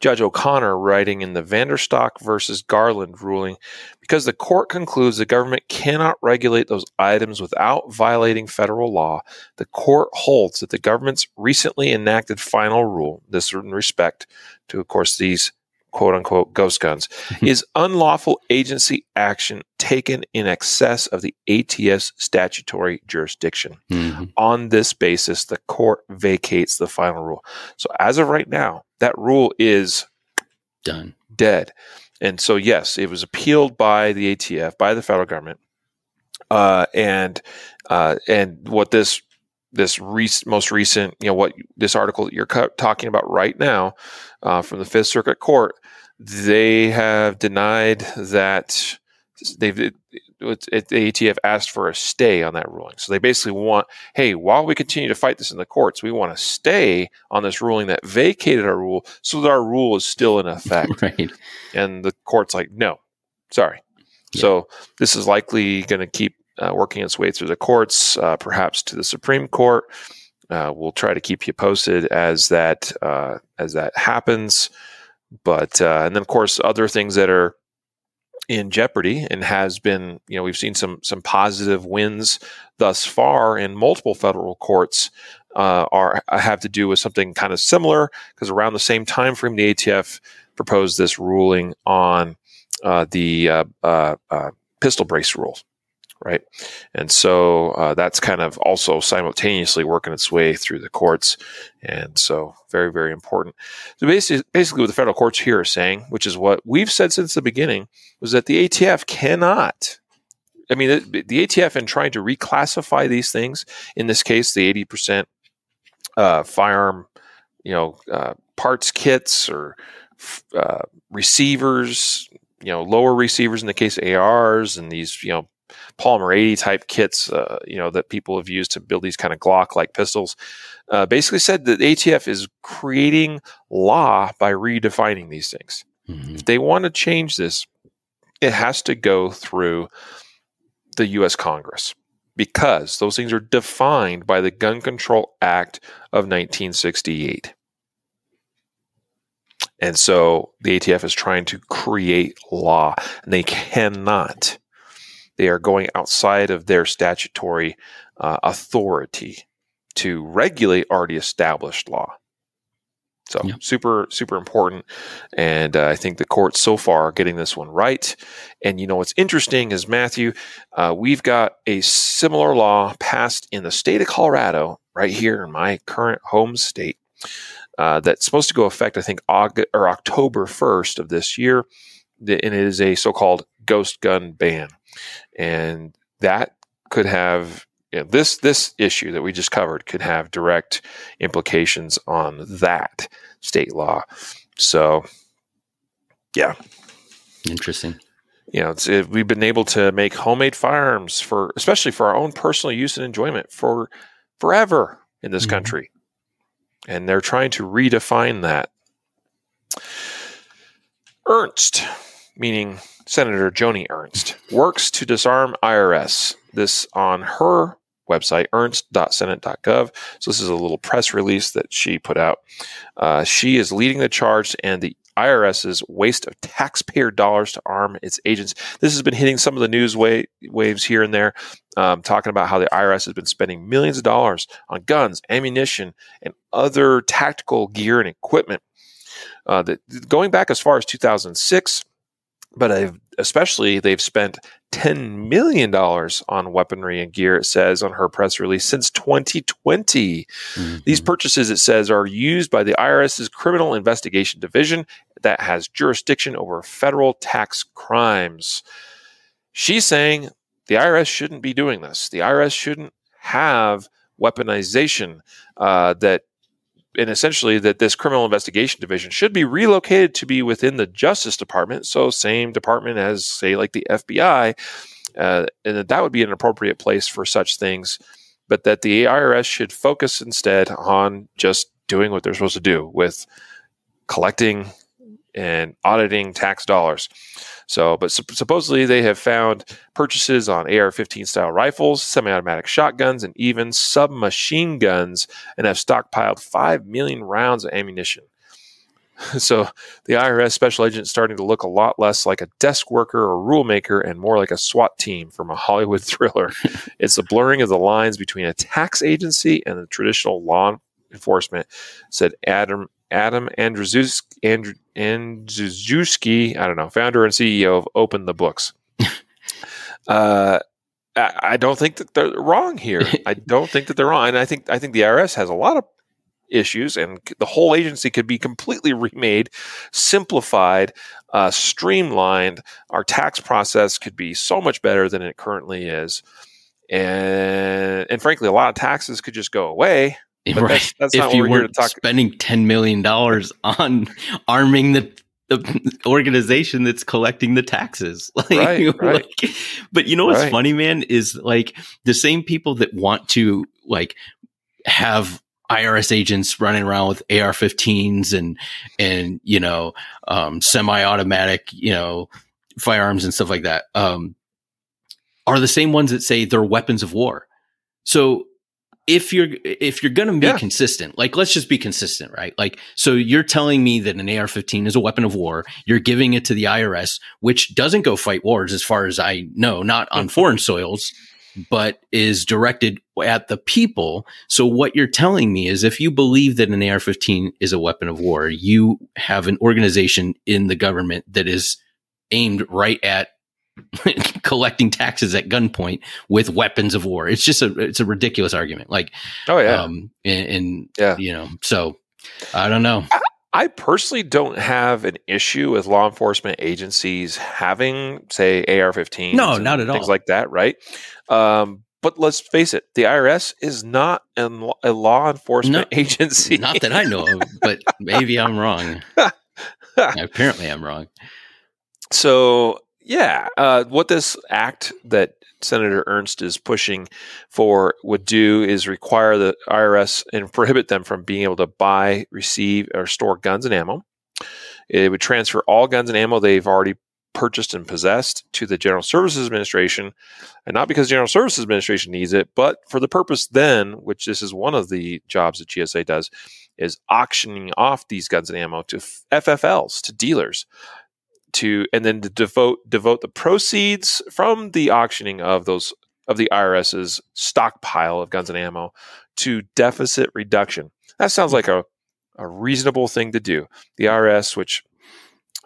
Judge O'Connor writing in the Vanderstock versus Garland ruling, because the court concludes the government cannot regulate those items without violating federal law. The court holds that the government's recently enacted final rule, this in respect to, of course, these quote-unquote ghost guns, is unlawful agency action taken in excess of the A T F's statutory jurisdiction. Mm-hmm. On this basis, the court vacates the final rule. So as of right now, that rule is done, dead. And so, yes, it was appealed by the A T F, by the federal government. Uh, and uh, and what this This rec- most recent, you know, what this article that you're co- talking about right now uh, from the Fifth Circuit Court, they have denied that they've it, it, the A T F asked for a stay on that ruling. So they basically want, hey, while we continue to fight this in the courts, we want to stay on this ruling that vacated our rule, so that our rule is still in effect. Right. And the court's like, no, sorry. Yeah. So this is likely going to keep Uh, working its way through the courts, uh, perhaps to the Supreme Court. Uh, we'll try to keep you posted as that uh, as that happens. But uh, and then, of course, other things that are in jeopardy and has been, you know, we've seen some some positive wins thus far in multiple federal courts uh, are have to do with something kind of similar, because around the same time frame, the A T F proposed this ruling on uh, the uh, uh, uh, pistol brace rules. Right. And so uh, that's kind of also simultaneously working its way through the courts. And so very, very important. So basically, basically what the federal courts here are saying, which is what we've said since the beginning, was that the A T F cannot. I mean, the, the A T F, in trying to reclassify these things, in this case, the eighty percent uh, firearm, you know, uh, parts kits or uh, receivers, you know, lower receivers in the case of A Rs and these, you know, Palmer eighty type kits, uh, you know, that people have used to build these kind of Glock like pistols, uh, basically said that the A T F is creating law by redefining these things. Mm-hmm. If they want to change this, it has to go through the U S Congress, because those things are defined by the Gun Control Act of nineteen sixty-eight. And so the A T F is trying to create law, and they cannot. They are going outside of their statutory uh, authority to regulate already established law. So yeah. super, super important. And uh, I think the courts so far are getting this one right. And, you know, what's interesting is, Matthew, uh, we've got a similar law passed in the state of Colorado, right here in my current home state, uh, that's supposed to go effect, I think, August, or October first of this year. And it is a so-called ghost gun ban. And that could have, you know, this this issue that we just covered could have direct implications on that state law. So, yeah, interesting. You know, it's, it, we've been able to make homemade firearms for, especially for our own personal use and enjoyment, for forever in this mm-hmm. country, and they're trying to redefine that. Ernst, meaning Senator Joni Ernst, works to disarm I R S. This on her website, ernst dot senate dot gov. So this is a little press release that she put out. Uh, she is leading the charge to end the IRS's waste of taxpayer dollars to arm its agents. This has been hitting some of the news wa- waves here and there, um, talking about how the I R S has been spending millions of dollars on guns, ammunition, and other tactical gear and equipment. Uh, the, going back as far as two thousand six, but I've, especially they've spent ten million dollars on weaponry and gear, it says on her press release, since twenty twenty. Mm-hmm. These purchases, it says, are used by the IRS's Criminal Investigation Division that has jurisdiction over federal tax crimes. She's saying the I R S shouldn't be doing this. The I R S shouldn't have weaponization uh, that, and essentially that this Criminal Investigation Division should be relocated to be within the Justice Department. So same department as, say, like the F B I, uh, and that, that would be an appropriate place for such things, but that the I R S should focus instead on just doing what they're supposed to do with collecting and auditing tax dollars. So, but su- supposedly they have found purchases on A R fifteen style rifles, semi-automatic shotguns, and even submachine guns, and have stockpiled five million rounds of ammunition. So the I R S special agent is starting to look a lot less like a desk worker or rule maker and more like a SWAT team from a Hollywood thriller. It's the blurring of the lines between a tax agency and the traditional law enforcement, said Adam Adam Andrzejewski, Andrzej, Andrzejewski, I don't know, founder and C E O of Open the Books. uh, I, I don't think that they're wrong here. I don't think that they're wrong. And I think I think the I R S has a lot of issues, and the whole agency could be completely remade, simplified, uh, streamlined. Our tax process could be so much better than it currently is. And, and frankly, a lot of taxes could just go away. But right. That's, that's if not you weren't here to talk. Spending ten million dollars on arming the, the organization that's collecting the taxes. Like, right, right. Like, but you know what's right. funny, man, is like the same people that want to like have I R S agents running around with A R fifteens and, and you know, um, semi-automatic, you know, firearms and stuff like that, um, are the same ones that say they're weapons of war. So, If you're if you're gonna be yeah. consistent, like let's just be consistent, right? Like, so you're telling me that an A R fifteen is a weapon of war. You're giving it to the I R S, which doesn't go fight wars, as far as I know, not on foreign soils, but is directed at the people. So what you're telling me is, if you believe that an A R fifteen is a weapon of war, you have an organization in the government that is aimed right at collecting taxes at gunpoint with weapons of war. It's just a, it's a ridiculous argument. Like, oh yeah. Um, and, and yeah. you know, so I don't know. I, I personally don't have an issue with law enforcement agencies having, say, A R fifteens. No, not at all. Things like that. Right. Um, But let's face it, the I R S is not an, a law enforcement no, agency. Not that I know of, but maybe I'm wrong. Apparently I'm wrong. So, Yeah, uh, what this act that Senator Ernst is pushing for would do is require the I R S and prohibit them from being able to buy, receive, or store guns and ammo. It would transfer all guns and ammo they've already purchased and possessed to the General Services Administration, and not because the General Services Administration needs it, but for the purpose then, which this is one of the jobs that G S A does, is auctioning off these guns and ammo to F F Ls, to dealers. To and then to devote devote the proceeds from the auctioning of those of the IRS's stockpile of guns and ammo to deficit reduction. That sounds like a, a reasonable thing to do. The I R S, which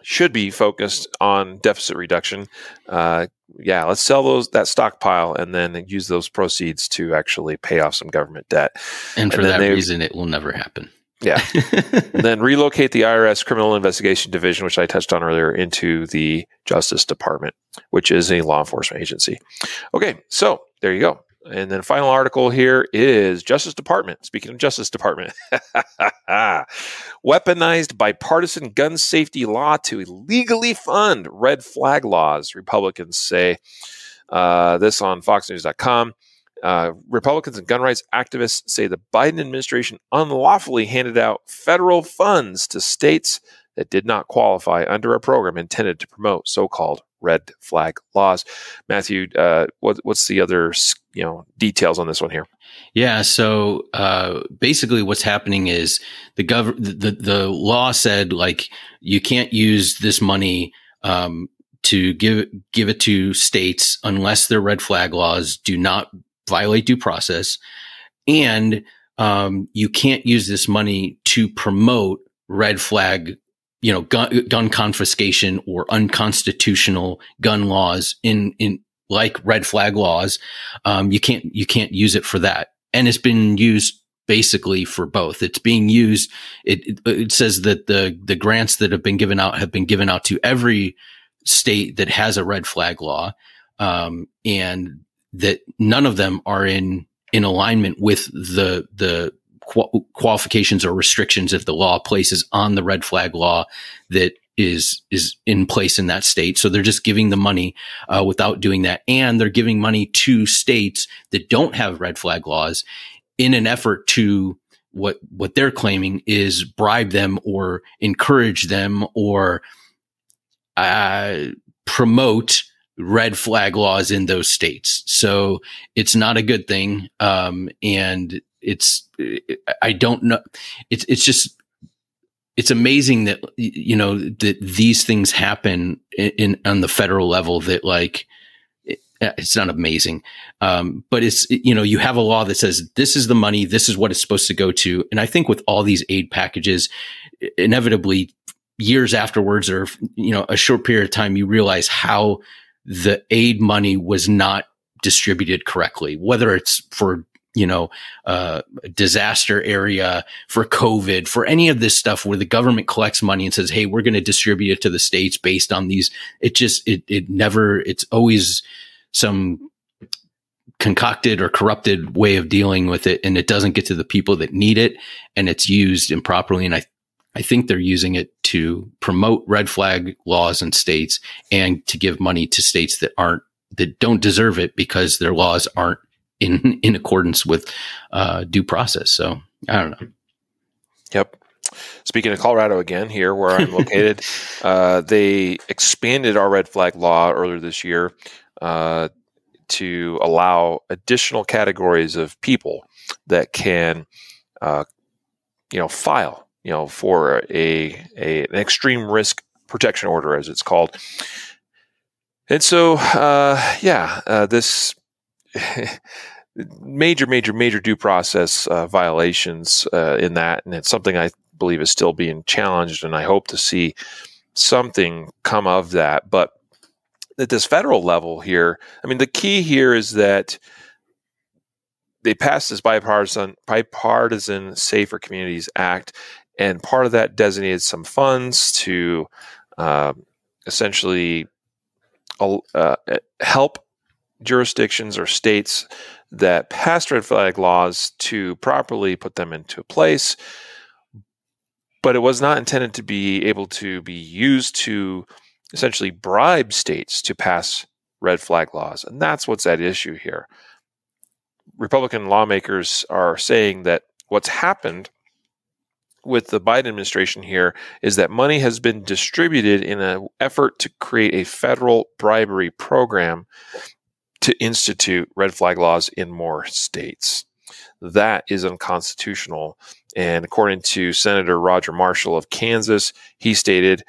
should be focused on deficit reduction, uh, yeah, let's sell those that stockpile and then use those proceeds to actually pay off some government debt. And, and for that they, reason, it will never happen. Yeah. And then relocate the I R S Criminal Investigation Division, which I touched on earlier, into the Justice Department, which is a law enforcement agency. Okay, so there you go. And then final article here is Justice Department. Speaking of Justice Department, weaponized bipartisan gun safety law to illegally fund red flag laws. Republicans say uh, this on fox news dot com. Uh, Republicans and gun rights activists say the Biden administration unlawfully handed out federal funds to states that did not qualify under a program intended to promote so-called red flag laws. Matthew, uh, what, what's the other you know details on this one here? Yeah, so uh, basically, what's happening is the gov the the law said like you can't use this money. Um, to give give it to states unless their red flag laws do not violate due process, and um, you can't use this money to promote red flag, you know, gun, gun confiscation or unconstitutional gun laws in in like red flag laws. Um, you can't you can't use it for that, and it's been used basically for both. It's being used. It it says that the the grants that have been given out have been given out to every state that has a red flag law, um, and that none of them are in in alignment with the the qual- qualifications or restrictions that the law places on the red flag law that is is in place in that state. So they're just giving the money uh, without doing that. And they're giving money to states that don't have red flag laws in an effort to what what they're claiming is bribe them or encourage them or uh, promote red flag laws in those states. So it's not a good thing. Um, and it's, I don't know. It's, it's just, it's amazing that, you know, that these things happen in, in on the federal level that like, it, it's not amazing. Um, but it's, you know, you have a law that says this is the money, this is what it's supposed to go to. And I think with all these aid packages, inevitably years afterwards, or, you know, a short period of time, you realize how the aid money was not distributed correctly, whether it's for, you know, uh, disaster area, for COVID, for any of this stuff where the government collects money and says, hey, we're going to distribute it to the states based on these. It just, it, it never, it's always some concocted or corrupted way of dealing with it. And it doesn't get to the people that need it, and it's used improperly. And I, I think they're using it to promote red flag laws in states and to give money to states that aren't, that don't deserve it because their laws aren't in, in accordance with uh, due process. So I don't know. Yep. Speaking of Colorado again, here where I'm located, uh, they expanded our red flag law earlier this year uh, to allow additional categories of people that can, uh, you know, file. You know, for a, a an extreme risk protection order, as it's called. And so, uh, yeah, uh, this major, major, major due process uh, violations uh, in that, and it's something I believe is still being challenged, and I hope to see something come of that. But at this federal level here, I mean, the key here is that they passed this bipartisan, bipartisan Safer Communities Act, and part of that designated some funds to uh, essentially uh, help jurisdictions or states that passed red flag laws to properly put them into place. But it was not intended to be able to be used to essentially bribe states to pass red flag laws. And that's what's at issue here. Republican lawmakers are saying that what's happened with the Biden administration here is that money has been distributed in an effort to create a federal bribery program to institute red flag laws in more states. That is unconstitutional. And according to Senator Roger Marshall of Kansas, he stated,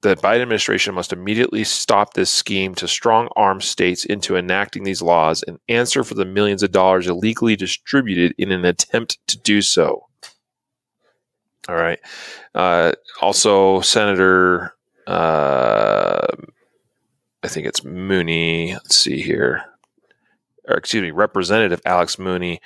the Biden administration must immediately stop this scheme to strong-arm states into enacting these laws and answer for the millions of dollars illegally distributed in an attempt to do so. All right. Uh, also, Senator, uh, I think it's Mooney. Let's see here. Or excuse me, Representative Alex Mooney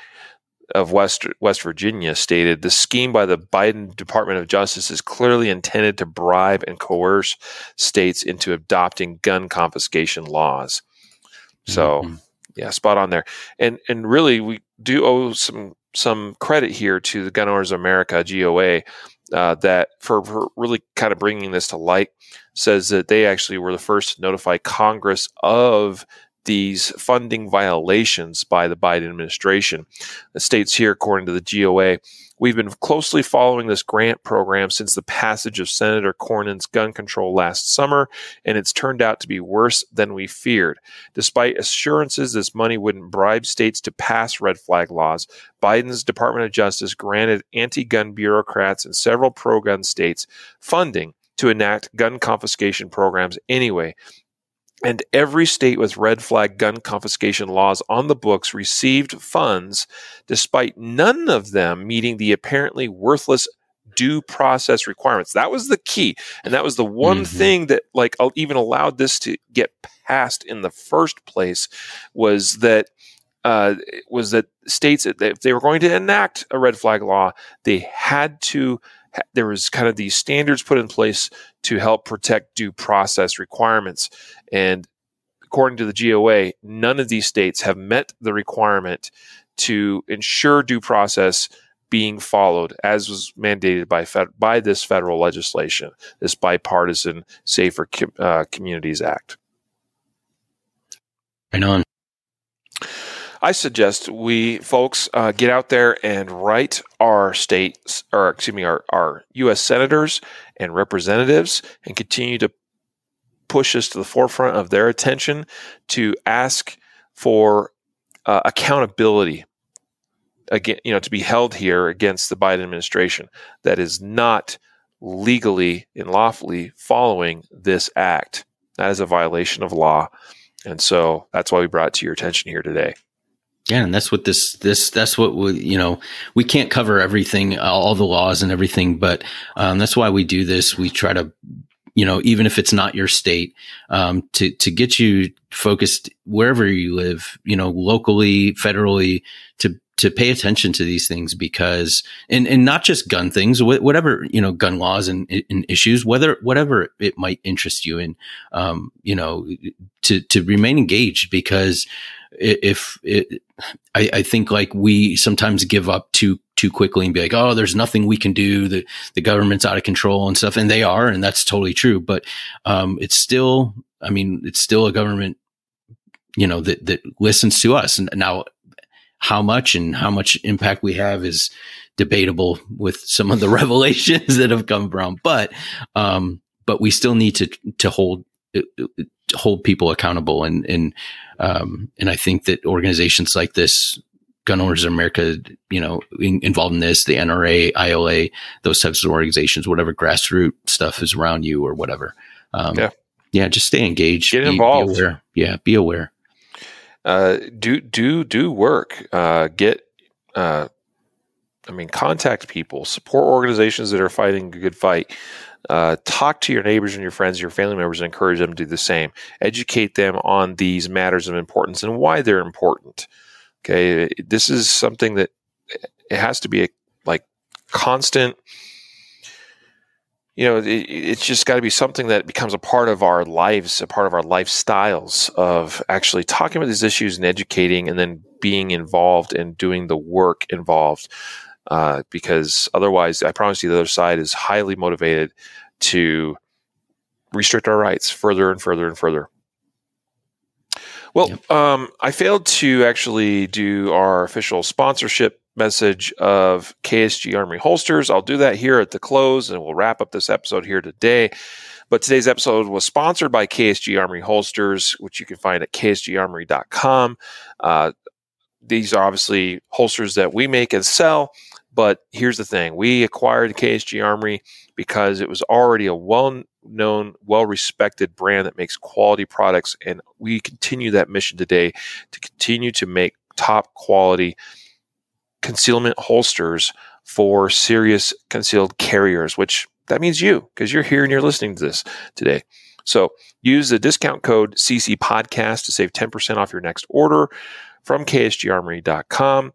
of West West Virginia stated, the scheme by the Biden Department of Justice is clearly intended to bribe and coerce states into adopting gun confiscation laws. So, mm-hmm. yeah, spot on there. And and really, we do owe some some credit here to the Gun Owners of America, G O A, uh, that for, for really kind of bringing this to light, says that they actually were the first to notify Congress of these funding violations by the Biden administration. It states here, according to the G O A, we've been closely following this grant program since the passage of Senator Cornyn's gun control last summer, and it's turned out to be worse than we feared. Despite assurances this money wouldn't bribe states to pass red flag laws, Biden's Department of Justice granted anti-gun bureaucrats in several pro-gun states funding to enact gun confiscation programs anyway. And every state with red flag gun confiscation laws on the books received funds, despite none of them meeting the apparently worthless due process requirements. That was the key. And that was the one mm-hmm. thing that like even allowed this to get passed in the first place was that uh, was that states, if they were going to enact a red flag law, they had to there was kind of these standards put in place to help protect due process requirements. And according to the G O A, none of these states have met the requirement to ensure due process being followed, as was mandated by fed, by this federal legislation, this bipartisan Safer Com- uh, Communities Act. Right on. I suggest we folks uh, get out there and write our states, or excuse me, our, our U S senators and representatives, and continue to push us to the forefront of their attention to ask for uh, accountability, again, you know, to be held here against the Biden administration that is not legally and lawfully following this act. That is a violation of law. And so that's why we brought it to your attention here today. Yeah, and that's what this, this, that's what we, you know, we can't cover everything, all the laws and everything, but um, that's why we do this. We try to, you know, even if it's not your state, um, to, to get you focused wherever you live, you know, locally, federally, to, to pay attention to these things, because, and, and not just gun things, whatever, you know, gun laws and, and issues, whether, whatever it might interest you in, um, you know, to, to remain engaged, because if it, I, I think like we sometimes give up too, too quickly and be like, oh, there's nothing we can do. The, the government's out of control and stuff. And they are, and that's totally true. But, um, it's still, I mean, it's still a government, you know, that, that listens to us. And now, how much and how much impact we have is debatable with some of the revelations that have come from, but, um, but we still need to, to hold, to hold people accountable. And, and, um, and I think that organizations like this, Gun Owners of America, you know, in, involved in this, the N R A, I L A, those types of organizations, whatever grassroots stuff is around you or whatever. Um, yeah. yeah, just stay engaged. Get involved. Be, be aware. Yeah. Be aware. Uh, do, do, do work, uh, get, uh, I mean, contact people, support organizations that are fighting a good fight, uh, talk to your neighbors and your friends, your family members, and encourage them to do the same. Educate them on these matters of importance and why they're important. Okay. This is something that it has to be a like constant, you know, it, it's just got to be something that becomes a part of our lives, a part of our lifestyles of actually talking about these issues and educating, and then being involved and doing the work involved. Uh, because otherwise, I promise you, the other side is highly motivated to restrict our rights further and further and further. Well, yep. um, I failed to actually do our official sponsorship message of K S G Armory Holsters. I'll do that here at the close, and we'll wrap up this episode here today. But today's episode was sponsored by K S G Armory Holsters, which you can find at k s g armory dot com. Uh, these are obviously holsters that we make and sell, but here's the thing. We acquired K S G Armory because it was already a well-known, well-respected brand that makes quality products, and we continue that mission today to continue to make top quality concealment holsters for serious concealed carriers, which that means you, because you're here and you're listening to this today. So use the discount code C C Podcast to save ten percent off your next order from k s g armory dot com.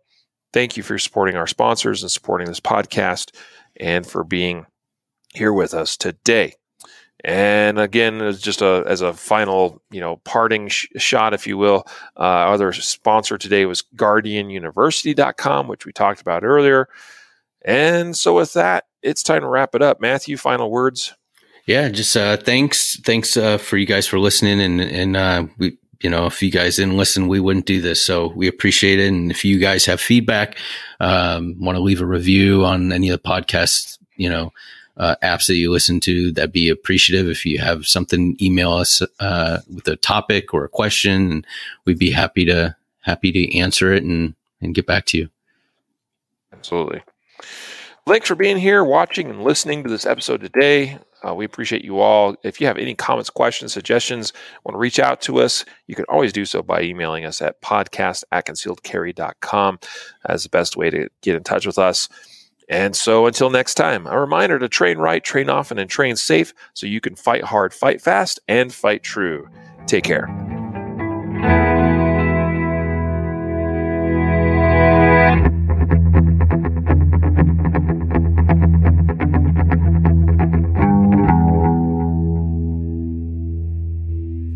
Thank you for supporting our sponsors and supporting this podcast and for being here with us today. And again, just a, as a final, you know, parting sh- shot, if you will, uh, our other sponsor today was guardian university dot com, which we talked about earlier. And so with that, it's time to wrap it up. Matthew, final words. Yeah, just uh, thanks. Thanks uh, for you guys for listening. And, and uh, we, you know, if you guys didn't listen, we wouldn't do this. So we appreciate it. And if you guys have feedback, um, want to leave a review on any of the podcasts, you know, Uh, apps that you listen to, that'd be appreciative. If you have something, email us uh, with a topic or a question, and we'd be happy to happy to answer it and, and get back to you. Absolutely. Thanks for being here, watching and listening to this episode today. Uh, we appreciate you all. If you have any comments, questions, suggestions, want to reach out to us, you can always do so by emailing us at podcast at concealed carry dot com. That's the best way to get in touch with us. And so until next time, a reminder to train right, train often, and train safe so you can fight hard, fight fast, and fight true. Take care.